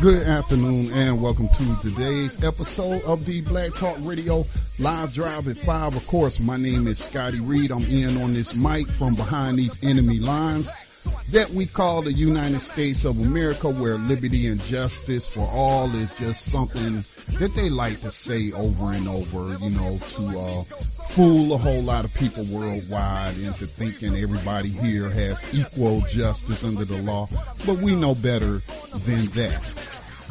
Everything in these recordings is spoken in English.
Good afternoon and welcome to today's episode of the Black Talk Radio Live Drive at 5. Of course, my name is Scotty Reed. I'm in on this mic from behind these enemy lines that we call the United States of America, where liberty and justice for all is just something that they like to say over and over, you know, to fool a whole lot of people worldwide into thinking everybody here has equal justice under the law. But we know better than that.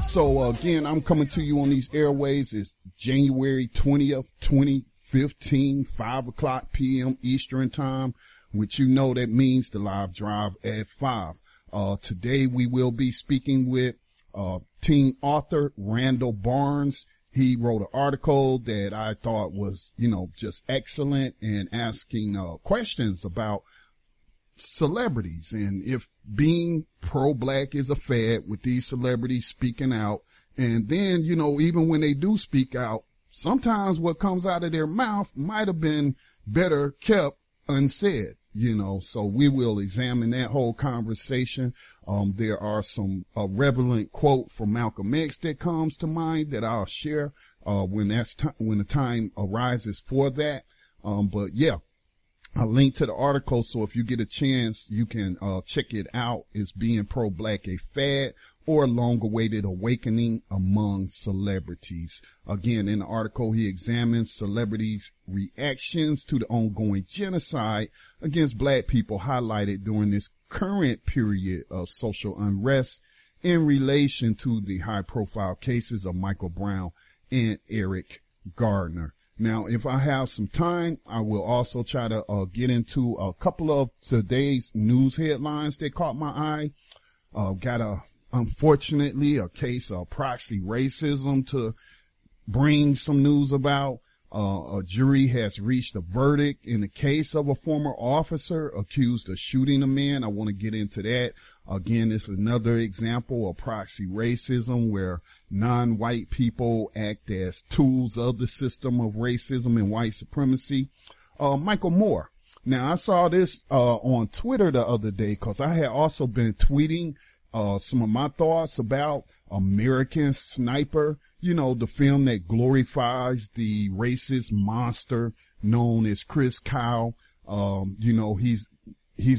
So again, I'm coming to you on these airways. It's January 20th, 2015, 5:00 p.m. Eastern time, which you know that means the Live Drive at 5. Today we will be speaking with teen author Randall Barnes. He wrote an article that I thought was, you know, just excellent, and asking questions about celebrities and if being pro-black is a fad with these celebrities speaking out. And then, you know, even when they do speak out, sometimes what comes out of their mouth might have been better kept unsaid, you know. So we will examine that whole conversation. There are some relevant quote from Malcolm X that comes to mind that I'll share when the time arises for that. But yeah, I'll link to the article, so if you get a chance, you can check it out. It's Being Pro-Black a Fad or Long-Awaited Awakening Among Celebrities. Again, in the article, he examines celebrities' reactions to the ongoing genocide against black people highlighted during this current period of social unrest in relation to the high-profile cases of Michael Brown and Eric Garner. Now, if I have some time, I will also try to get into a couple of today's news headlines that caught my eye. Unfortunately, a case of proxy racism to bring some news about. A jury has reached a verdict in the case of a former officer accused of shooting a man. I want to get into that. Again, it's another example of proxy racism, where non-white people act as tools of the system of racism and white supremacy. Michael Moore. Now, I saw this on Twitter the other day, because I had also been tweeting some of my thoughts about American Sniper, you know, the film that glorifies the racist monster known as Chris Kyle. You know, he's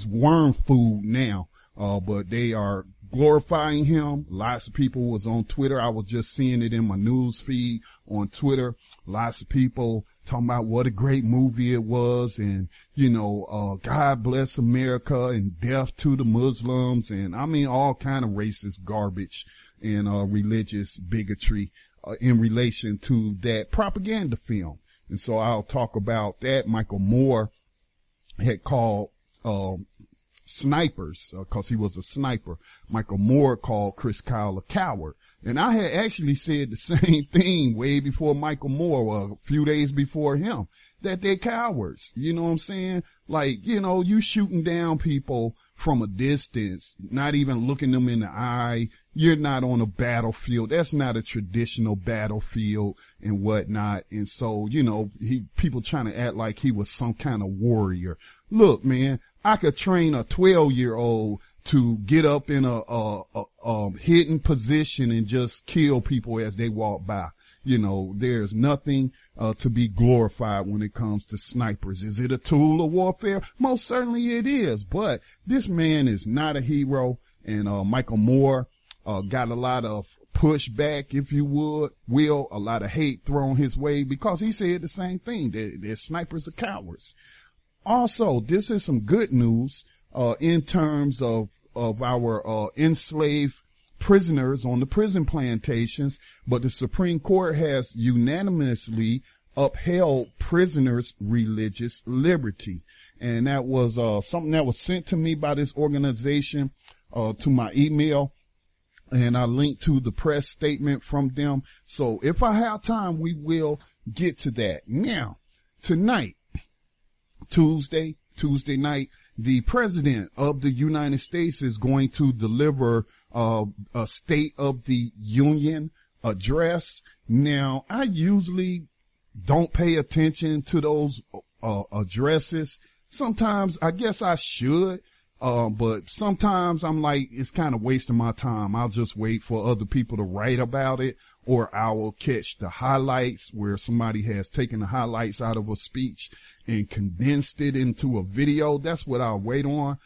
worm food now, but they are glorifying him. Lots of people was on Twitter. I was just seeing it in my news feed on Twitter. Lots of people talking about what a great movie it was, and, you know, God bless America and death to the Muslims, and I mean all kind of racist garbage and religious bigotry in relation to that propaganda film. And so I'll talk about that. Michael Moore had called snipers, because he was a sniper. Michael Moore called Chris Kyle a coward. And I had actually said the same thing way before Michael Moore, a few days before him, that they're cowards. You know what I'm saying? Like, you know, you shooting down people from a distance, not even looking them in the eye. You're not on a battlefield. That's not a traditional battlefield and whatnot. And so, you know, people trying to act like he was some kind of warrior. Look, man, I could train a 12-year-old to get up in a hidden position and just kill people as they walk by. You know, there's nothing to be glorified when it comes to snipers. Is it a tool of warfare? Most certainly it is. But this man is not a hero. And Michael Moore got a lot of pushback, if you would, a lot of hate thrown his way because he said the same thing, that snipers are cowards. Also, this is some good news in terms of our enslaved prisoners on the prison plantations, but the Supreme Court has unanimously upheld prisoners' religious liberty. And that was something that was sent to me by this organization to my email, and I linked to the press statement from them. So if I have time, we will get to that. Now, tonight, Tuesday night, the president of the United States is going to deliver a State of the Union address. Now, I usually don't pay attention to those addresses. Sometimes I guess I should, but sometimes I'm like, it's kind of wasting my time. I'll just wait for other people to write about it, or I will catch the highlights where somebody has taken the highlights out of a speech and condensed it into a video. That's what I'll wait on.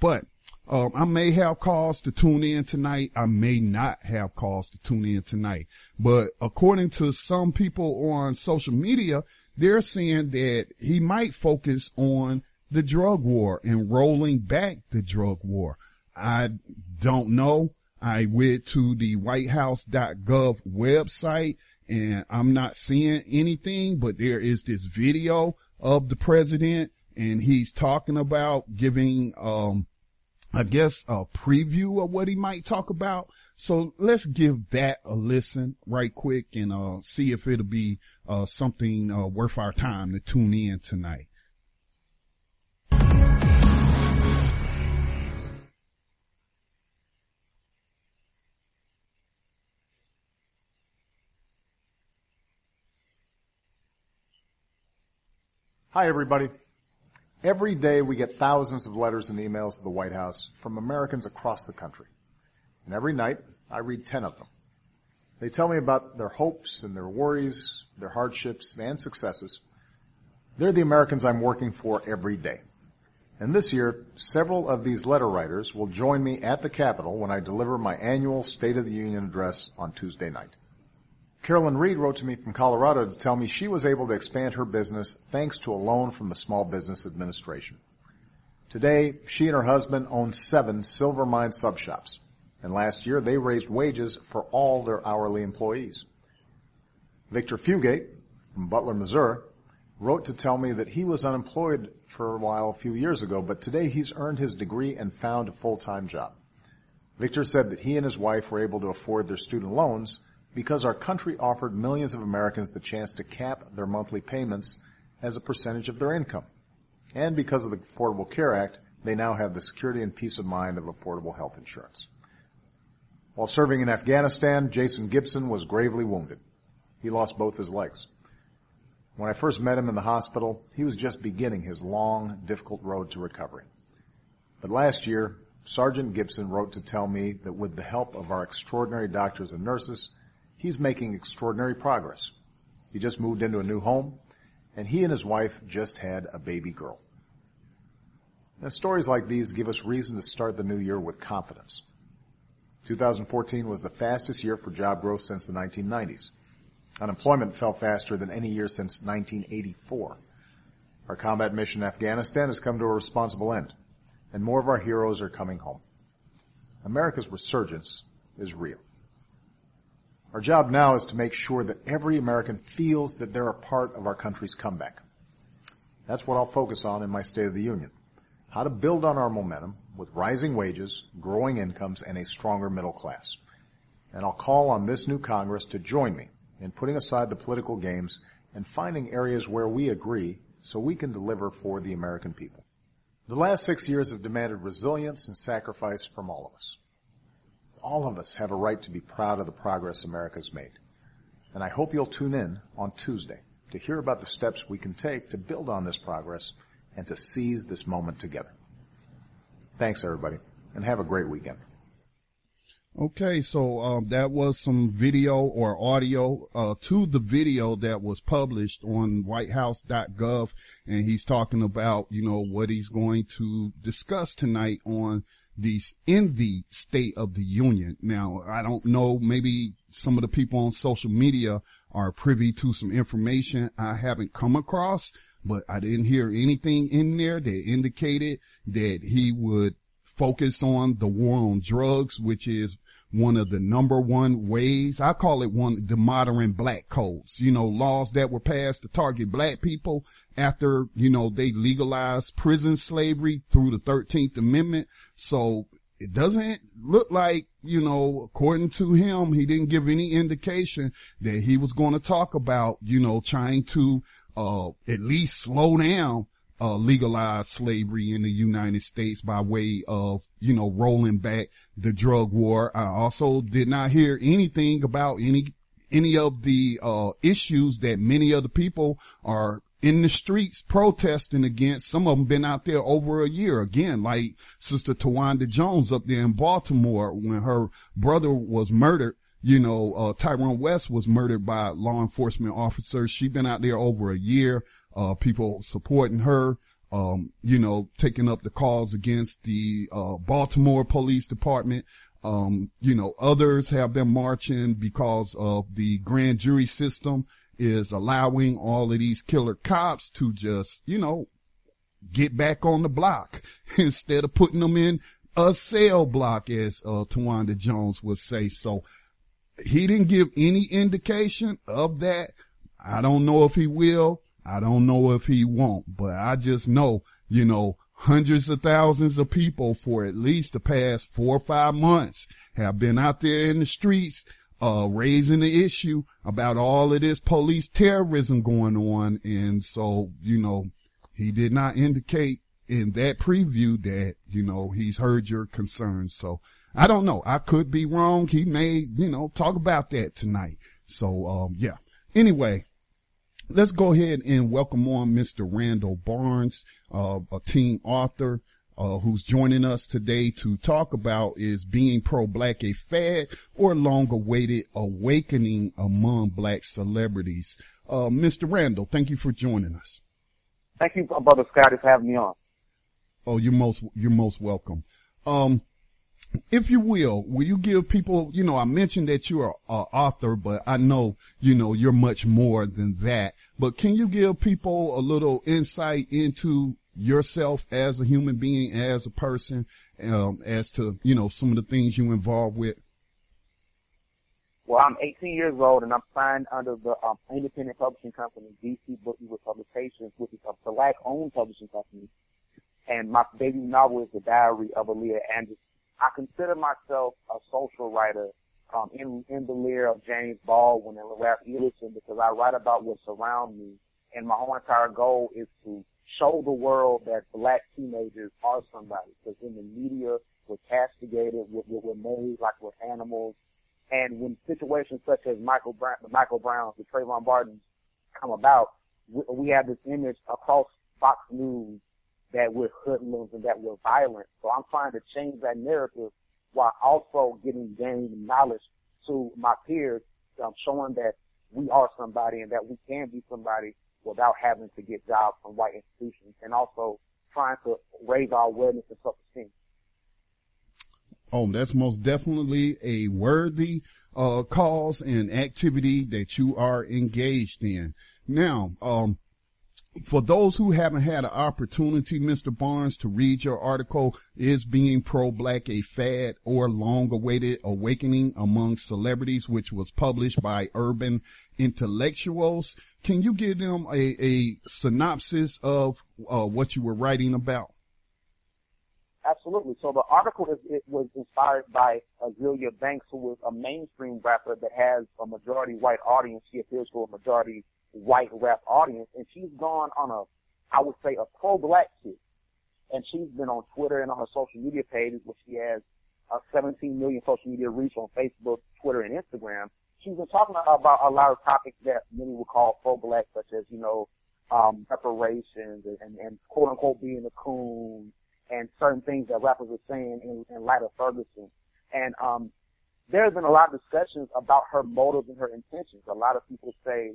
But I may have cause to tune in tonight. I may not have cause to tune in tonight. But according to some people on social media, they're saying that he might focus on the drug war and rolling back the drug war. I don't know. I went to the whitehouse.gov website and I'm not seeing anything, but there is this video of the president and he's talking about giving, I guess a preview of what he might talk about. So let's give that a listen right quick and see if it'll be something worth our time to tune in tonight. Hi, everybody. Every day we get thousands of letters and emails to the White House from Americans across the country. And every night, I read 10 of them. They tell me about their hopes and their worries, their hardships and successes. They're the Americans I'm working for every day. And this year, several of these letter writers will join me at the Capitol when I deliver my annual State of the Union address on Tuesday night. Carolyn Reed wrote to me from Colorado to tell me she was able to expand her business thanks to a loan from the Small Business Administration. Today, she and her husband own 7 silver mine sub-shops, and last year they raised wages for all their hourly employees. Victor Fugate from Butler, Missouri, wrote to tell me that he was unemployed for a few years ago, but today he's earned his degree and found a full-time job. Victor said that he and his wife were able to afford their student loans because our country offered millions of Americans the chance to cap their monthly payments as a percentage of their income. And because of the Affordable Care Act, they now have the security and peace of mind of affordable health insurance. While serving in Afghanistan, Jason Gibson was gravely wounded. He lost both his legs. When I first met him in the hospital, he was just beginning his long, difficult road to recovery. But last year, Sergeant Gibson wrote to tell me that with the help of our extraordinary doctors and nurses, he's making extraordinary progress. He just moved into a new home, and he and his wife just had a baby girl. Now, stories like these give us reason to start the new year with confidence. 2014 was the fastest year for job growth since the 1990s. Unemployment fell faster than any year since 1984. Our combat mission in Afghanistan has come to a responsible end, and more of our heroes are coming home. America's resurgence is real. Our job now is to make sure that every American feels that they're a part of our country's comeback. That's what I'll focus on in my State of the Union, how to build on our momentum with rising wages, growing incomes, and a stronger middle class. And I'll call on this new Congress to join me in putting aside the political games and finding areas where we agree so we can deliver for the American people. The last 6 years have demanded resilience and sacrifice from all of us. All of us have a right to be proud of the progress America's made. And I hope you'll tune in on Tuesday to hear about the steps we can take to build on this progress and to seize this moment together. Thanks, everybody, and have a great weekend. Okay, so that was some video or audio to the video that was published on whitehouse.gov, and he's talking about, you know, what he's going to discuss tonight on these in the State of the Union. Now, I don't know, maybe some of the people on social media are privy to some information I haven't come across, but I didn't hear anything in there that indicated that he would focus on the war on drugs, which is one of the number one ways. I call it one of the modern black codes, you know, laws that were passed to target black people after, you know, they legalized prison slavery through the 13th Amendment. So it doesn't look like, you know, according to him, he didn't give any indication that he was going to talk about, you know, trying to at least slow down legalized slavery in the United States by way of, you know, rolling back the drug war. I also did not hear anything about any of the issues that many of the people are in the streets protesting against. Some of them been out there over a year. Again, like Sister Tawanda Jones up there in Baltimore when her brother was murdered. You know, Tyrone West was murdered by law enforcement officers. She's been out there over a year. People supporting her, you know, taking up the cause against the Baltimore Police Department. You know, others have been marching because of the grand jury system is allowing all of these killer cops to just, you know, get back on the block instead of putting them in a cell block, as Tawanda Jones would say. So he didn't give any indication of that. I don't know if he will. I don't know if he won't, but I just know, you know, hundreds of thousands of people for at least the past 4 or 5 months have been out there in the streets, raising the issue about all of this police terrorism going on. And so, you know, he did not indicate in that preview that, you know, he's heard your concerns. So I don't know. I could be wrong. He may, you know, talk about that tonight. So, yeah, anyway. Let's go ahead and welcome on Mr. Randall Barnes, a teen author who's joining us today to talk about is being pro-black a fad or long-awaited awakening among black celebrities. Mr. Randall, thank you for joining us. Thank you, Brother Scott, for having me on. Oh, you're most welcome. If you will you give people, you know, I mentioned that you're an author, but I know, you know, you're much more than that. But can you give people a little insight into yourself as a human being, as a person, as to, you know, some of the things you're involved with? Well, I'm 18 years old, and I'm signed under the independent publishing company, D.C. Booking Publications, which is a black-owned publishing company. And my debut novel is The Diary of Aaliyah Anderson. I consider myself a social writer in the lair of James Baldwin and Ralph Ellison because I write about what surrounds me, and my whole entire goal is to show the world that black teenagers are somebody. Because in the media, we're castigated, we're made like we're animals, and when situations such as Michael Brown's, the Trayvon Martin's come about, we have this image across Fox News that we're hoodlums and that we're violent. So I'm trying to change that narrative while also gaining knowledge to my peers, showing that we are somebody and that we can be somebody without having to get jobs from white institutions, and also trying to raise our awareness and self-esteem. Oh, that's most definitely a worthy cause and activity that you are engaged in. Now, for those who haven't had an opportunity, Mr. Barnes, to read your article, Is Being Pro-Black a Fad or Long-Awaited Awakening Among Celebrities, which was published by Urban Intellectuals, can you give them a synopsis of what you were writing about? Absolutely. So the article was inspired by Azealia Banks, who was a mainstream rapper that has a majority white audience. She appeals to a majority white rap audience, and she's gone on a pro-black kick, and she's been on Twitter and on her social media pages, where she has 17 million social media reach on Facebook, Twitter, and Instagram. She's been talking about a lot of topics that many would call pro-black, such as, you know, reparations and quote-unquote being a coon, and certain things that rappers are saying in light of Ferguson. And there have been a lot of discussions about her motives and her intentions. A lot of people say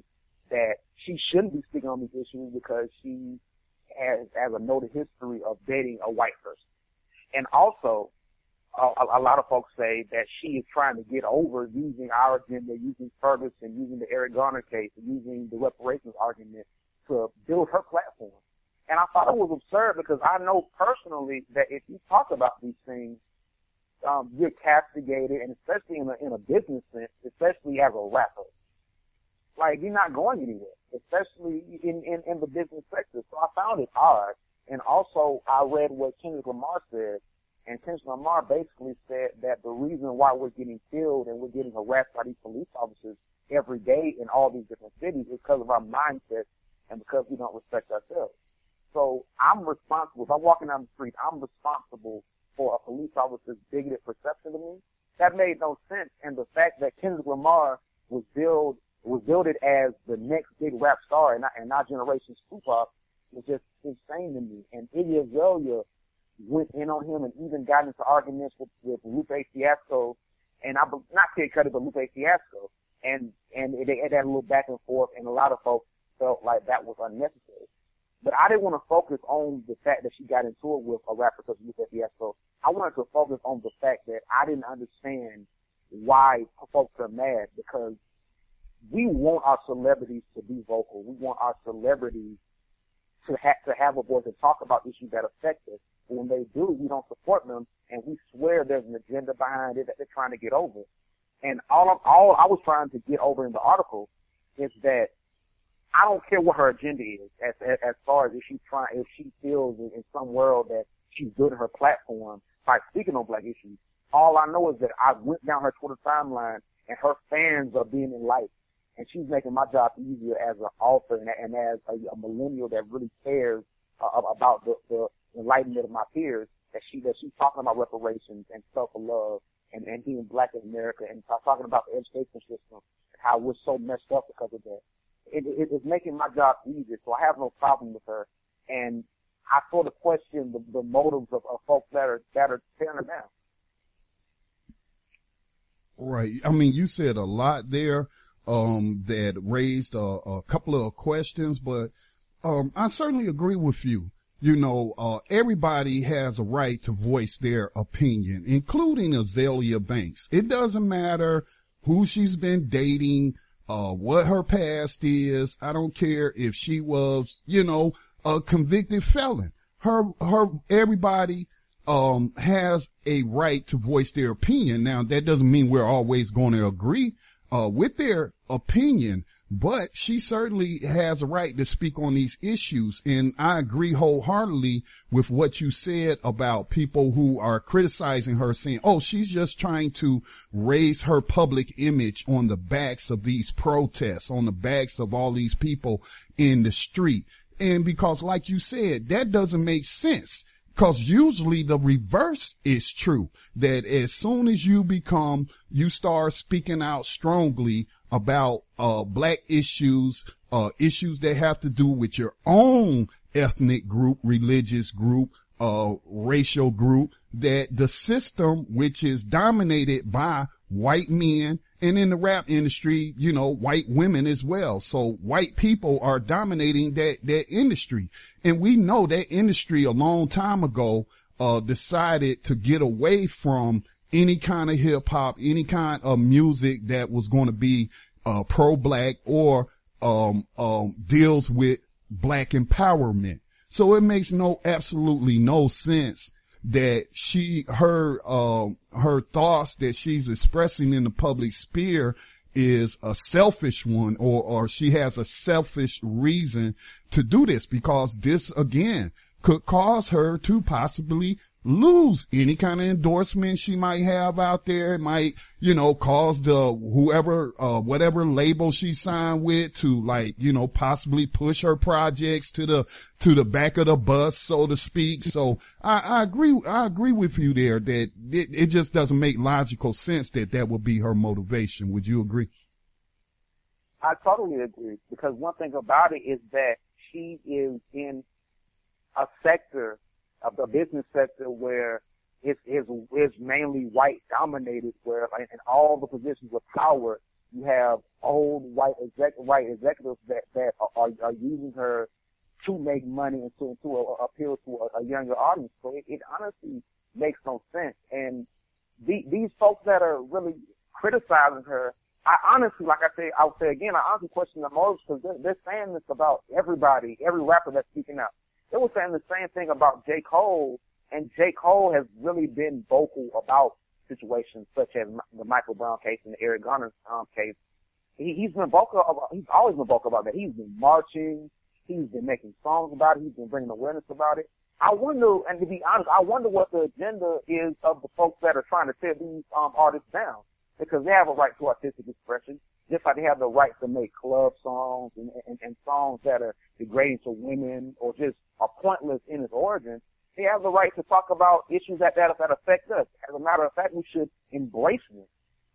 that she shouldn't be speaking on these issues because she has a noted history of dating a white person. And also, a lot of folks say that she is trying to get over using our agenda, using Ferguson, using the Eric Garner case, using the reparations argument to build her platform. And I thought it was absurd because I know personally that if you talk about these things, you're castigated, and especially in a business sense, especially as a rapper. Like, you're not going anywhere, especially in the business sector. So I found it odd. And also, I read what Kendrick Lamar said, and Kendrick Lamar basically said that the reason why we're getting killed and we're getting harassed by these police officers every day in all these different cities is because of our mindset and because we don't respect ourselves. So I'm responsible. If I'm walking down the street, I'm responsible for a police officer's bigoted perception of me. That made no sense. And the fact that Kendrick Lamar was billed as the next big rap star in our generation's Tupac was just insane to me. And Iggy Azalea went in on him and even got into arguments with Lupe Fiasco, and not Kid Cudi, but Lupe Fiasco. And they had that little back and forth, and a lot of folks felt like that was unnecessary. But I didn't want to focus on the fact that she got into it with a rapper such as Lupe Fiasco. I wanted to focus on the fact that I didn't understand why folks are mad, because we want our celebrities to be vocal. We want our celebrities to have a voice and talk about issues that affect us. But when they do, we don't support them, and we swear there's an agenda behind it that they're trying to get over. And all I was trying to get over in the article is that I don't care what her agenda is, as far as if she feels in some world that she's building her platform by speaking on black issues. All I know is that I went down her Twitter timeline, and her fans are being enlightened. And she's making my job easier as an author and as a millennial that really cares about the enlightenment of my peers, that she's talking about reparations and self-love and being black in America, and talking about the education system and how we're so messed up because of that. It is making my job easier, so I have no problem with her. And I sort of question the motives of folks that are tearing her down. Right. I mean, you said a lot there that raised a couple of questions, but I certainly agree with you. You know, everybody has a right to voice their opinion, including Azealia Banks. It doesn't matter who she's been dating, what her past is. I don't care if she was, you know, a convicted felon. Everybody has a right to voice their opinion. Now, that doesn't mean we're always going to agree with their opinion, but she certainly has a right to speak on these issues. And I agree wholeheartedly with what you said about people who are criticizing her, saying, oh, she's just trying to raise her public image on the backs of these protests, on the backs of all these people in the street. And because, like you said, that doesn't make sense. Because usually the reverse is true, that as soon as you start speaking out strongly about black issues, issues that have to do with your own ethnic group, religious group, racial group, that the system, which is dominated by white men, and in the rap industry, you know, white women as well. So white people are dominating that industry. And we know that industry a long time ago, decided to get away from any kind of hip hop, any kind of music that was going to be, pro-black or, deals with black empowerment. So it makes absolutely no sense that her thoughts that she's expressing in the public sphere is a selfish one, or she has a selfish reason to do this, because this again could cause her to possibly lose any kind of endorsement she might have out there. It might, you know, cause whatever label she signed with to, like, you know, possibly push her projects to the back of the bus, so to speak. So I agree with you there that it just doesn't make logical sense that would be her motivation. Would you agree? I totally agree, because one thing about it is that she is in a business sector where is mainly white dominated, where like, in all the positions of power, you have old white executives that are using her to make money and to appeal to a younger audience. So it honestly makes no sense. And these folks that are really criticizing her, I honestly, like I say, I would say again, I honestly question the motives, because they're saying this about everybody, every rapper that's speaking out. They were saying the same thing about J. Cole, and J. Cole has really been vocal about situations such as the Michael Brown case and the Eric Garner case. He's always been vocal about that. He's been marching. He's been making songs about it. He's been bringing awareness about it. I wonder, and to be honest, I wonder what the agenda is of the folks that are trying to tear these artists down, because they have a right to artistic expression, just like they have the right to make club songs and songs that are degrading to women or just are pointless in its origin. They have the right to talk about issues that affect us. As a matter of fact, we should embrace them.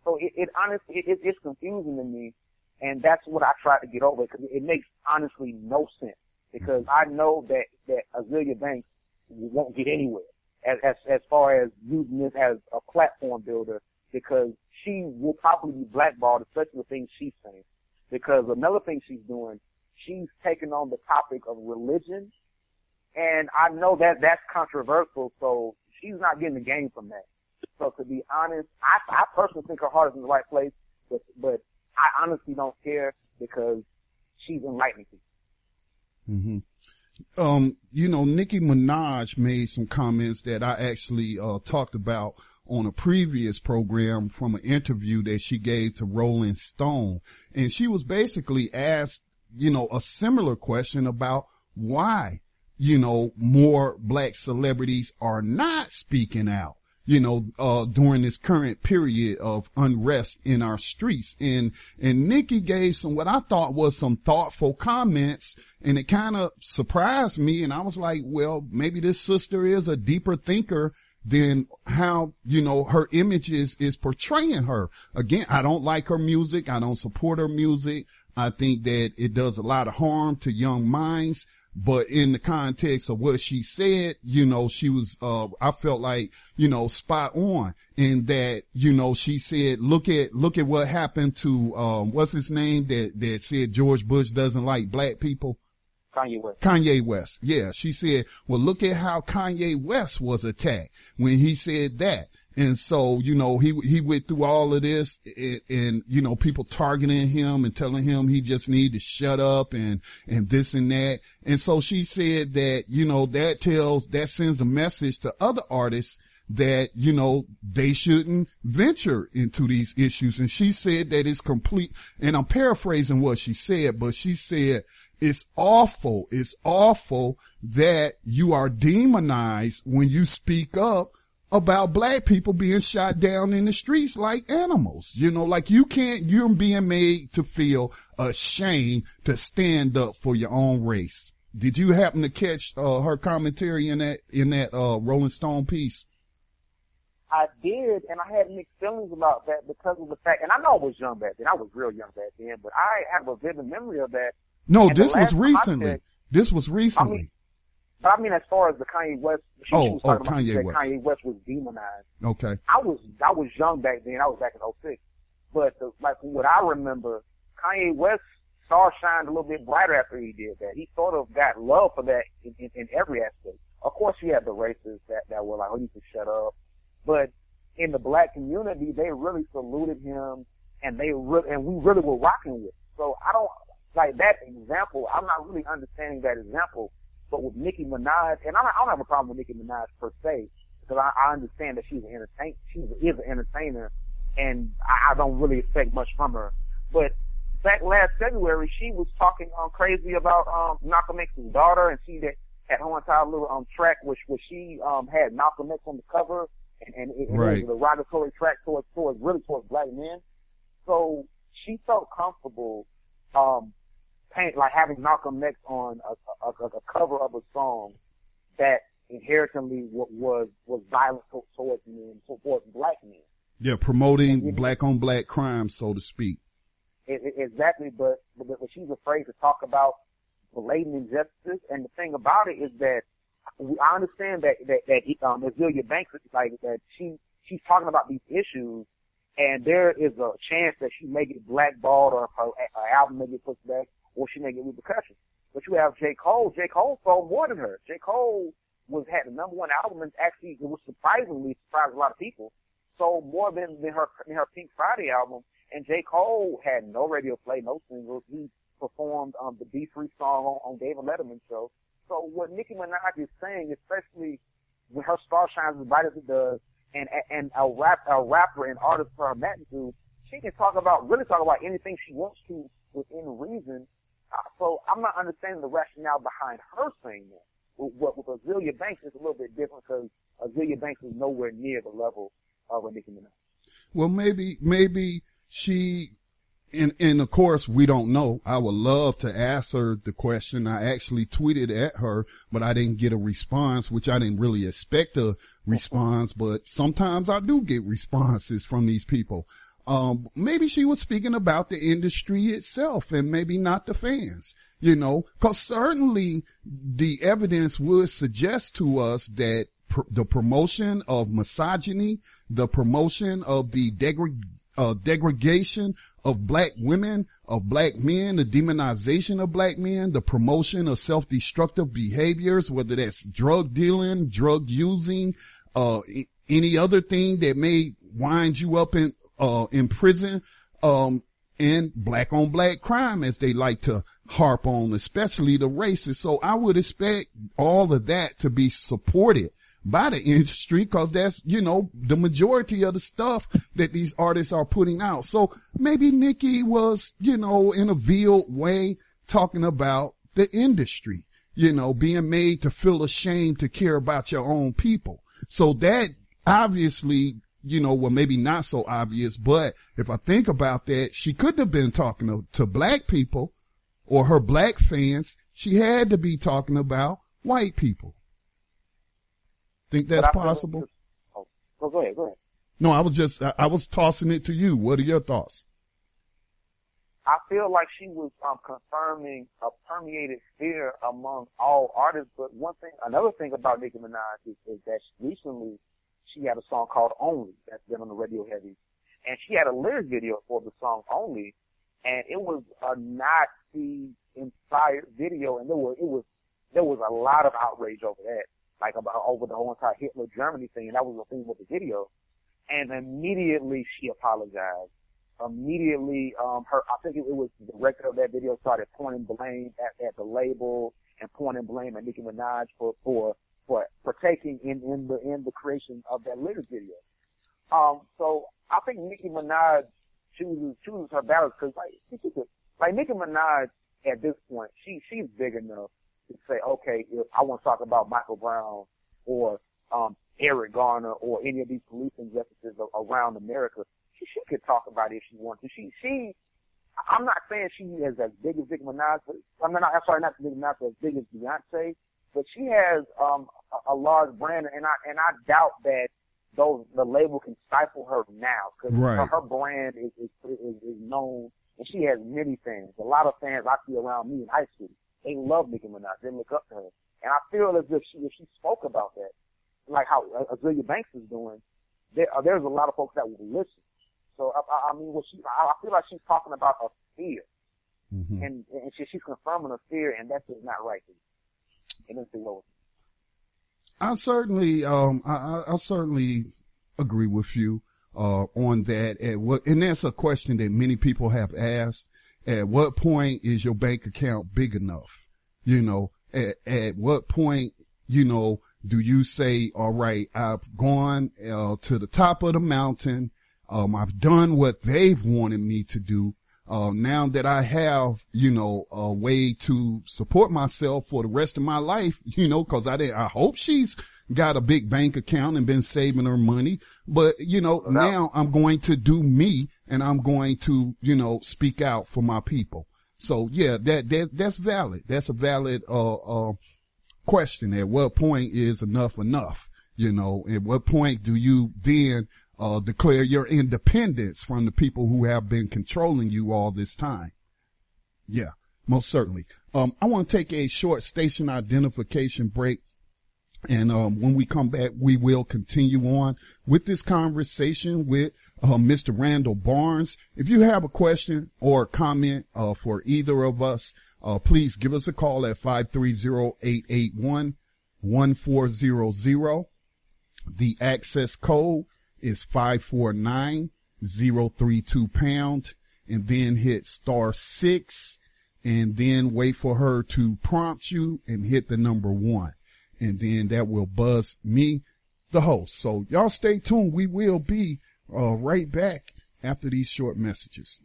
So it honestly, it's confusing to me. And that's what I try to get over, because it makes honestly no sense, because I know that Azealia Banks won't get anywhere as far as using this as a platform builder, because she will probably be blackballed, especially the things she's saying. Because another thing she's doing, she's taking on the topic of religion, and I know that that's controversial, so she's not getting the gain from that. So to be honest, I personally think her heart is in the right place, but I honestly don't care, because she's enlightening people. Mm-hmm. You know, Nicki Minaj made some comments that I actually talked about on a previous program, from an interview that she gave to Rolling Stone. And she was basically asked, you know, a similar question about why, you know, more black celebrities are not speaking out, you know, during this current period of unrest in our streets. And Nicki gave some, what I thought was some thoughtful comments, and it kind of surprised me. And I was like, well, maybe this sister is a deeper thinker than how, you know, her image is portraying her. Again, I don't like her music. I don't support her music. I think that it does a lot of harm to young minds. But in the context of what she said, you know, she was, I felt like, you know, spot on in that, you know, she said, look at what happened to, what's his name that said George Bush doesn't like black people? Kanye West. Kanye West. Yeah. She said, well, look at how Kanye West was attacked when he said that. And so, you know, he went through all of this and, you know, people targeting him and telling him he just need to shut up and this and that. And so she said that, you know, that sends a message to other artists that, you know, they shouldn't venture into these issues. And she said that it's complete, and I'm paraphrasing what she said, but she said, it's awful that you are demonized when you speak up about black people being shot down in the streets like animals. You know, like you're being made to feel ashamed to stand up for your own race. Did you happen to catch her commentary in that Rolling Stone piece? I did, and I had mixed feelings about that because of the fact, and I know I was young back then. I was real young back then, but I have a vivid memory of that. No, this was recently. I mean, but I mean, as far as the Kanye West, she was talking about that Kanye West was demonized. Okay. I was young back then. I was back in 06. But from what I remember, Kanye West's star shined a little bit brighter after he did that. He sort of got love for that in every aspect. Of course, you had the racists that were like, "Oh, you can shut up," but in the black community, they really saluted him, and we really were rocking with it. So I don't like that example. I'm not really understanding that example. But with Nicki Minaj, and I don't have a problem with Nicki Minaj per se, because I understand that she is an entertainer, and I don't really expect much from her. But back last February, she was talking crazy about Malcolm X's daughter, and she had her entire little track where she had Malcolm X on the cover, and it was a derogatory track towards black men. So she felt comfortable having Malcolm X on a cover of a song that inherently was violent towards men, towards black men. Yeah, promoting black on black crime, so to speak. Exactly, but she's afraid to talk about blatant injustice. And the thing about it is that I understand that Azealia Banks, like, that she's talking about these issues, and there is a chance that she may get blackballed, or her album may get pushed back, or she may get repercussions. But you have J. Cole. J. Cole sold more than her. J. Cole had the number one album, and actually it was surprised a lot of people. Sold more than her Pink Friday album. And J. Cole had no radio play, no singles. He performed the B3 song on David Letterman's show. So what Nicki Minaj is saying, especially when her star shines as bright as it does, and a rapper and artist for her magnitude, she can really talk about anything she wants to within reason. So I'm not understanding the rationale behind her saying that. With Azealia Banks, it's a little bit different, because Azealia Banks is nowhere near the level of Nicki Minaj. Well, maybe she, and of course we don't know. I would love to ask her the question. I actually tweeted at her, but I didn't get a response, which I didn't really expect a response, but sometimes I do get responses from these people. Maybe she was speaking about the industry itself and maybe not the fans, you know, cause certainly the evidence would suggest to us that the promotion of misogyny, the promotion of the degradation of black women, of black men, the demonization of black men, the promotion of self-destructive behaviors, whether that's drug dealing, drug using, any other thing that may wind you up in prison, and black on black crime, as they like to harp on, especially the racists. So I would expect all of that to be supported by the industry, because that's, you know, the majority of the stuff that these artists are putting out. So maybe Nicki was, you know, in a veiled way talking about the industry, you know, being made to feel ashamed to care about your own people. So that obviously, you know, well, maybe not so obvious, but if I think about that, she couldn't have been talking to black people or her black fans. She had to be talking about white people. Think that's possible? Go ahead. No, I was tossing it to you. What are your thoughts? I feel like she was confirming a permeated fear among all artists. But another thing about Nicki Minaj is that recently, she had a song called Only that's been on the radio heavy. And she had a lyric video for the song Only, and it was a Nazi-inspired video, and there was a lot of outrage over that, like over the whole entire Hitler Germany thing, and that was the thing with the video. And immediately she apologized. Immediately, I think it was the director of that video started pointing blame at the label and pointing blame at Nicki Minaj for partaking in the creation of that lyric video. So I think Nicki Minaj chooses her battles, because like Nicki Minaj at this point, she's big enough to say, okay, if I want to talk about Michael Brown or Eric Garner or any of these police injustices around America, she could talk about it if she wants to. I'm not saying she is as big as Nicki Minaj, but not Nicki Minaj, but as big as Beyonce. But she has a large brand, and I doubt that the label can stifle her now, because her brand is known, and she has many fans. A lot of fans I see around me in high school, they love Nicki Minaj, they look up to her, and I feel as if if she spoke about that, like how Azealia Banks is doing, there's a lot of folks that will listen. So I feel like she's talking about a fear, mm-hmm. and she's confirming a fear, and that's just not right. I certainly agree with you on that. And that's a question that many people have asked. At what point is your bank account big enough? You know, at what point, you know, do you say, all right, I've gone to the top of the mountain. I've done what they've wanted me to do. Now that I have, you know, a way to support myself for the rest of my life, you know, cause I hope she's got a big bank account and been saving her money. But, you know, now I'm going to do me, and I'm going to, you know, speak out for my people. So yeah, that's valid. That's a valid, question. At what point is enough enough? You know, at what point do you then declare your independence from the people who have been controlling you all this time? Yeah, most certainly. I want to take a short station identification break. And when we come back, we will continue on with this conversation with Mr. Randall Barnes. If you have a question or a comment for either of us, please give us a call at 530-881-1400. The access code is 549032#, and then hit *6, and then wait for her to prompt you and hit the number 1. And then that will buzz me, the host. So y'all stay tuned. We will be right back after these short messages.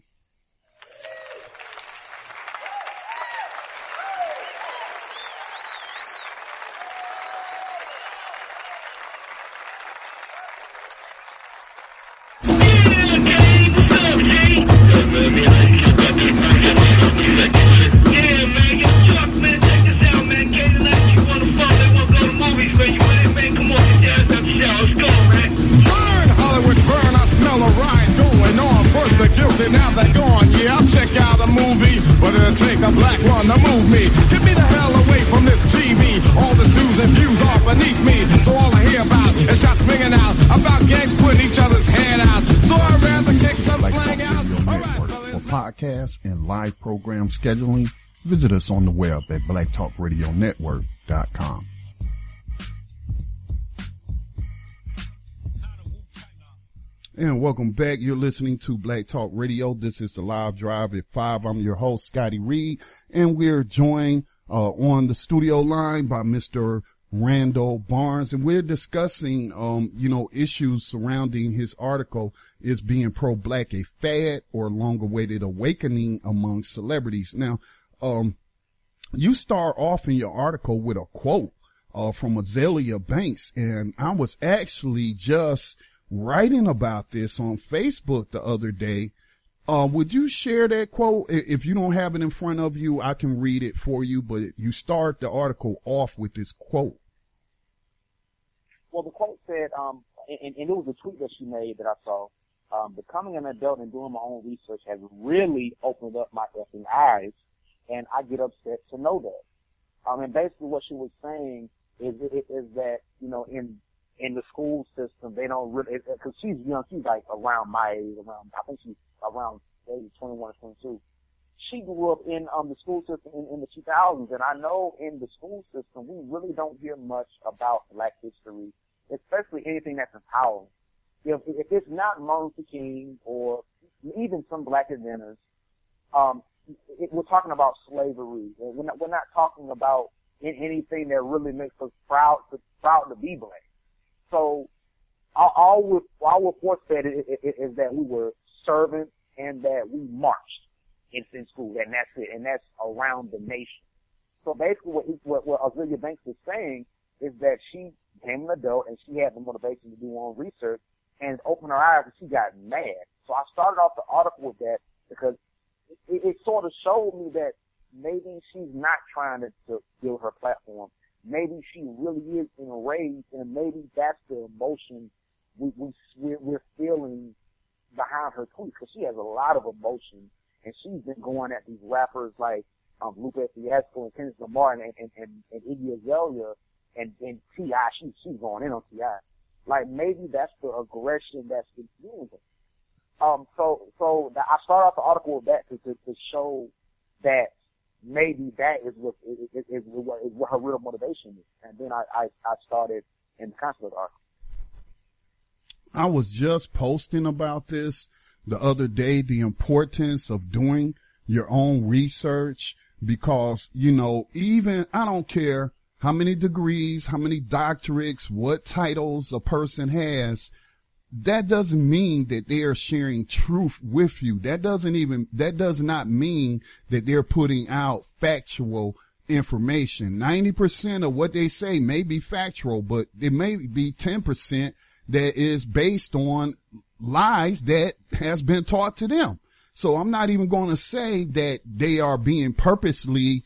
Take a black one to move me. Get me the hell away from this TV. All this news and views are beneath me. So all I hear about is shots ringing out about gangs putting each other's hand out. So I'd rather kick some slang out. All right, for podcasts and live program scheduling, visit us on the web at blacktalkradionetwork.com. And welcome back. You're listening to Black Talk Radio. This is the Live Drive at 5. I'm your host, Scotty Reed, and we're joined on the studio line by Mr. Randall Barnes, and we're discussing, issues surrounding his article, Is Being Pro-Black a Fad or Long-Awaited Awakening Among Celebrities? Now, you start off in your article with a quote from Azealia Banks, and I was actually just writing about this on Facebook the other day. Would you share that quote? If you don't have it in front of you, I can read it for you, but you start the article off with this quote. Well, the quote said, and it was a tweet that she made that I saw, becoming an adult and doing my own research has really opened up my effing eyes, and I get upset to know that. And basically what she was saying is that, in the school system, they don't really, because she's young, she's like around my age, I think she's around age 21 or 22. She grew up in the school system in the 2000s, and I know in the school system, we really don't hear much about black history, especially anything that's empowering. If it's not Martin Luther King or even some black inventors, we're talking about slavery. We're not talking about anything that really makes us proud to be black. So all we're force-fed is that we were servants and that we marched in school, and that's it, and that's around the nation. So basically what Azealia Banks is saying is that she became an adult and she had the motivation to do her own research, and it opened her eyes and she got mad. So I started off the article with that because it sort of showed me that maybe she's not trying to build her platform. Maybe she really is enraged, and maybe that's the emotion we're feeling behind her tweet, because she has a lot of emotion, and she's been going at these rappers like Lupe Fiasco and Kendrick Lamar and Iggy Azalea and T.I. She's going in on T.I. Like, maybe that's the aggression that's influencing her. So I start off the article with that to show that maybe that is what her real motivation is. And then I started in the concept article. I was just posting about this the other day, the importance of doing your own research, because, even I don't care how many degrees, how many doctorates, what titles a person has, that doesn't mean that they are sharing truth with you. That does not mean that they're putting out factual information. 90% of what they say may be factual, but it may be 10% that is based on lies that has been taught to them. So I'm not even going to say that they are being purposely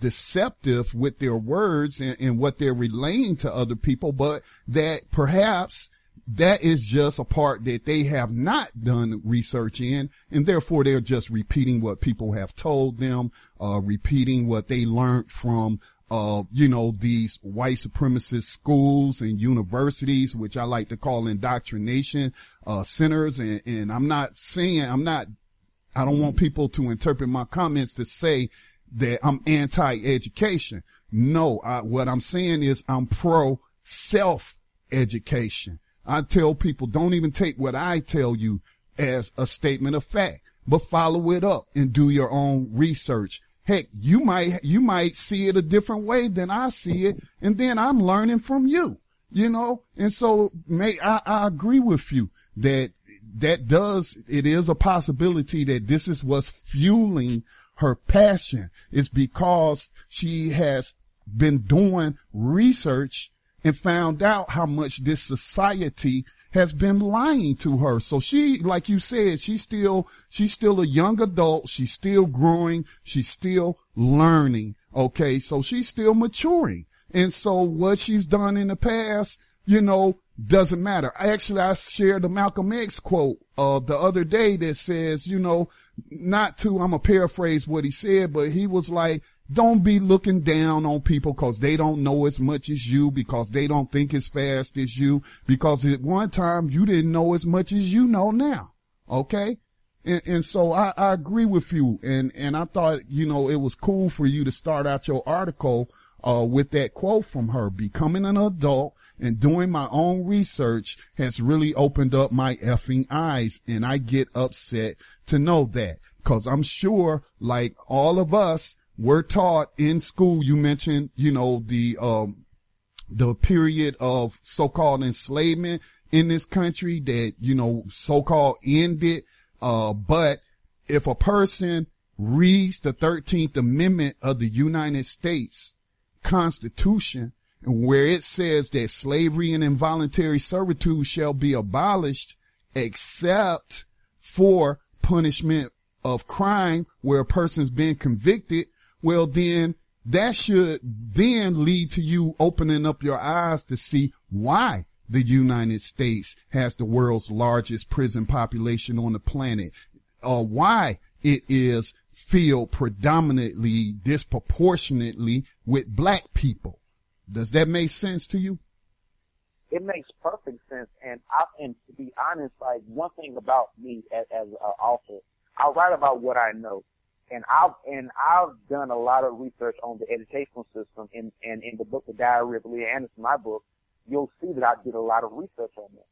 deceptive with their words and what they're relaying to other people, but that perhaps that is just a part that they have not done research in, and therefore they're just repeating what people have told them, repeating what they learned from you know, these white supremacist schools and universities, which I like to call indoctrination centers. And I'm not saying, I don't want people to interpret my comments to say that I'm anti-education. No, what I'm saying is I'm pro self-education. I tell people, don't even take what I tell you as a statement of fact, but follow it up and do your own research. Heck, you might see it a different way than I see it. And then I'm learning from you, you know? And so I agree with you that it is a possibility that this is what's fueling her passion. It's because she has been doing research and found out how much this society has been lying to her. So she, like you said, she's still a young adult. She's still growing. She's still learning. Okay. So she's still maturing. And so what she's done in the past, you know, doesn't matter. Actually, I shared a Malcolm X quote the other day that says, you know, I'm going to paraphrase what he said, but he was like, don't be looking down on people because they don't know as much as you, because they don't think as fast as you, because at one time you didn't know as much as you know now. Okay. And so I agree with you. And I thought, you know, it was cool for you to start out your article with that quote from her. Becoming an adult and doing my own research has really opened up my effing eyes. And I get upset to know that, because I'm sure, like all of us, we're taught in school. You mentioned, you know, the period of so-called enslavement in this country that, you know, so-called ended. But if a person reads the 13th Amendment of the United States Constitution, where it says that slavery and involuntary servitude shall be abolished except for punishment of crime where a person's been convicted, well, then that should then lead to you opening up your eyes to see why the United States has the world's largest prison population on the planet, why it is filled predominantly disproportionately with black people. Does that make sense to you? It makes perfect sense. And to be honest, like, one thing about me as an author, I write about what I know. And I've done a lot of research on the educational system, and in the book, The Diary of Aaliyah Anderson, my book, you'll see that I did a lot of research on that.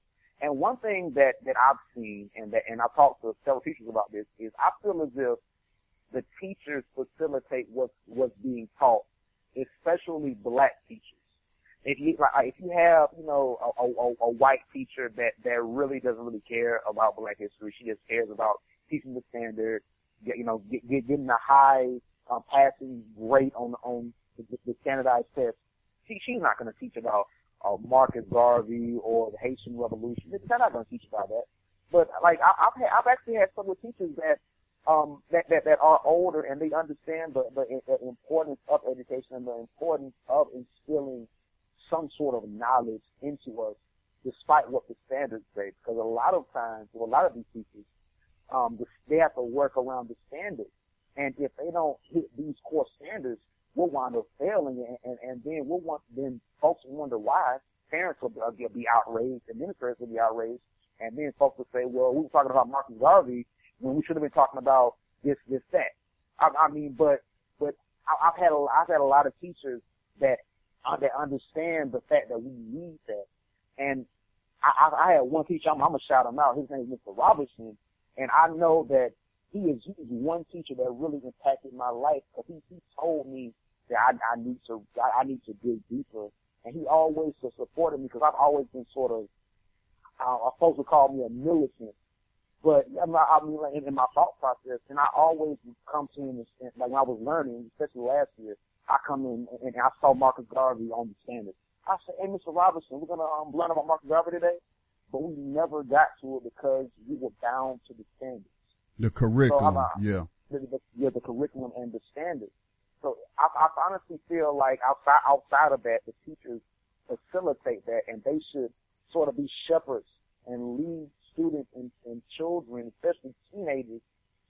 And one thing that I've seen, and I've talked to several teachers about this, is I feel as if the teachers facilitate what's being taught, especially black teachers. If you have, you know, a white teacher that really doesn't really care about black history, she just cares about teaching the standard, you know, getting a high passing rate on the standardized test. She's not going to teach about Marcus Garvey or the Haitian Revolution. They're not going to teach about that. But like I've actually had some of the teachers that are older, and they understand the importance of education and the importance of instilling some sort of knowledge into us, despite what the standards say. Because a lot of times, with a lot of these teachers, they have to work around the standards, and if they don't hit these core standards, we'll wind up failing, and then folks will wonder why. Parents will be outraged, administrators will be outraged, and then folks will say, "Well, we were talking about Marcus Garvey when we should have been talking about this, that." I've had a lot of teachers that understand the fact that we need that, and I had one teacher. I'm gonna shout him out. His name is Mr. Robertson. And I know that he is one teacher that really impacted my life, because he told me that I need to dig deeper, and he always supported me, because I've always been sort of, folks would call me a militant, but in my thought process, and I always come to him, and like when I was learning, especially last year, I come in and I saw Marcus Garvey on the standard. I said, "Hey, Mr. Robertson, we're gonna learn about Marcus Garvey today." But we never got to it because we were bound to the standards. The curriculum, the curriculum and the standards. So I honestly feel like outside of that, the teachers facilitate that, and they should sort of be shepherds and lead students and children, especially teenagers,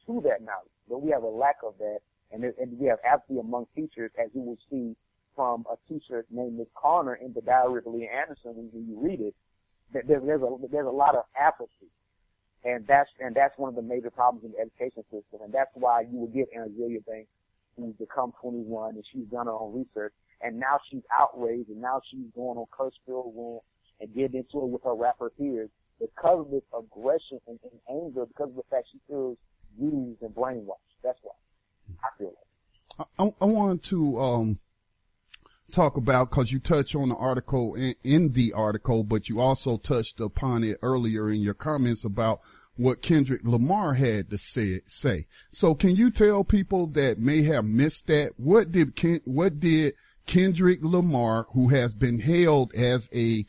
to that knowledge. But we have a lack of that, and we have apathy among teachers, as you will see from a teacher named Nick Garner in The Diary of Aaliyah Anderson. When you read it, there's a lot of apathy. And that's one of the major problems in the education system. And that's why you will get Azealia Banks, who's become 21, and she's done her own research. And now she's outraged, and now she's going on curse-filled rant and getting into it with her rapper peers because of this aggression and anger, because of the fact she feels used and brainwashed. That's why I feel like. I wanted to talk about, because you touched on the article in the article, but you also touched upon it earlier in your comments about what Kendrick Lamar had to say. So can you tell people that may have missed that, what did Kendrick Lamar, who has been hailed as a,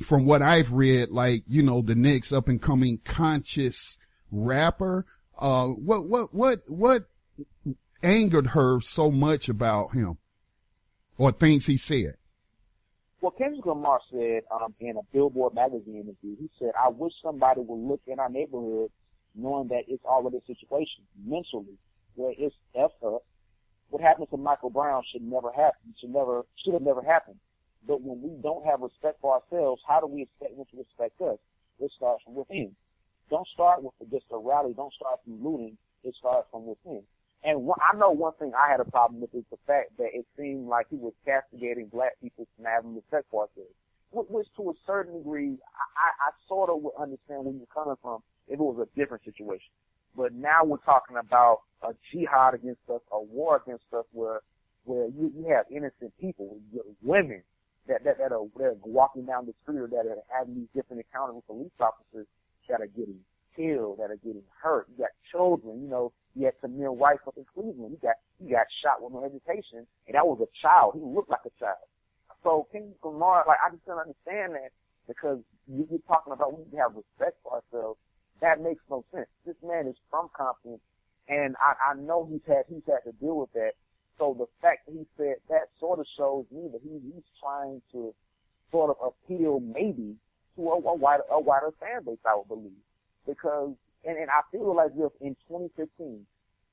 from what I've read, like, you know, the next up and coming conscious rapper, what angered her so much about him or things he said? Well, Kendrick Lamar said in a Billboard magazine interview, he said, "I wish somebody would look in our neighborhood knowing that it's already a situation mentally where it's effed. What happened to Michael Brown should never happen, should have never happened. But when we don't have respect for ourselves, how do we expect them to respect us? It starts from within. Don't start with just a rally. Don't start from looting. It starts from within." And I know one thing I had a problem with is the fact that it seemed like he was castigating black people for having respect for ourselves, which to a certain degree, I sort of would understand where you're coming from if it was a different situation. But now we're talking about a jihad against us, a war against us, where you have innocent people, women that are walking down the street or that are having these different encounters with police officers that are getting killed, that are getting hurt. You got children, you know. You had Tamir Rice up in Cleveland. He got shot with no hesitation, and that was a child. He looked like a child. So Kendrick Lamar, like, I just don't understand that, because you're talking about we need to have respect for ourselves. That makes no sense. This man is from Compton, and I know he's had to deal with that. So the fact that he said that sort of shows me that he's trying to sort of appeal maybe to a wider fan base, I would believe. Because, and I feel like this, in 2015,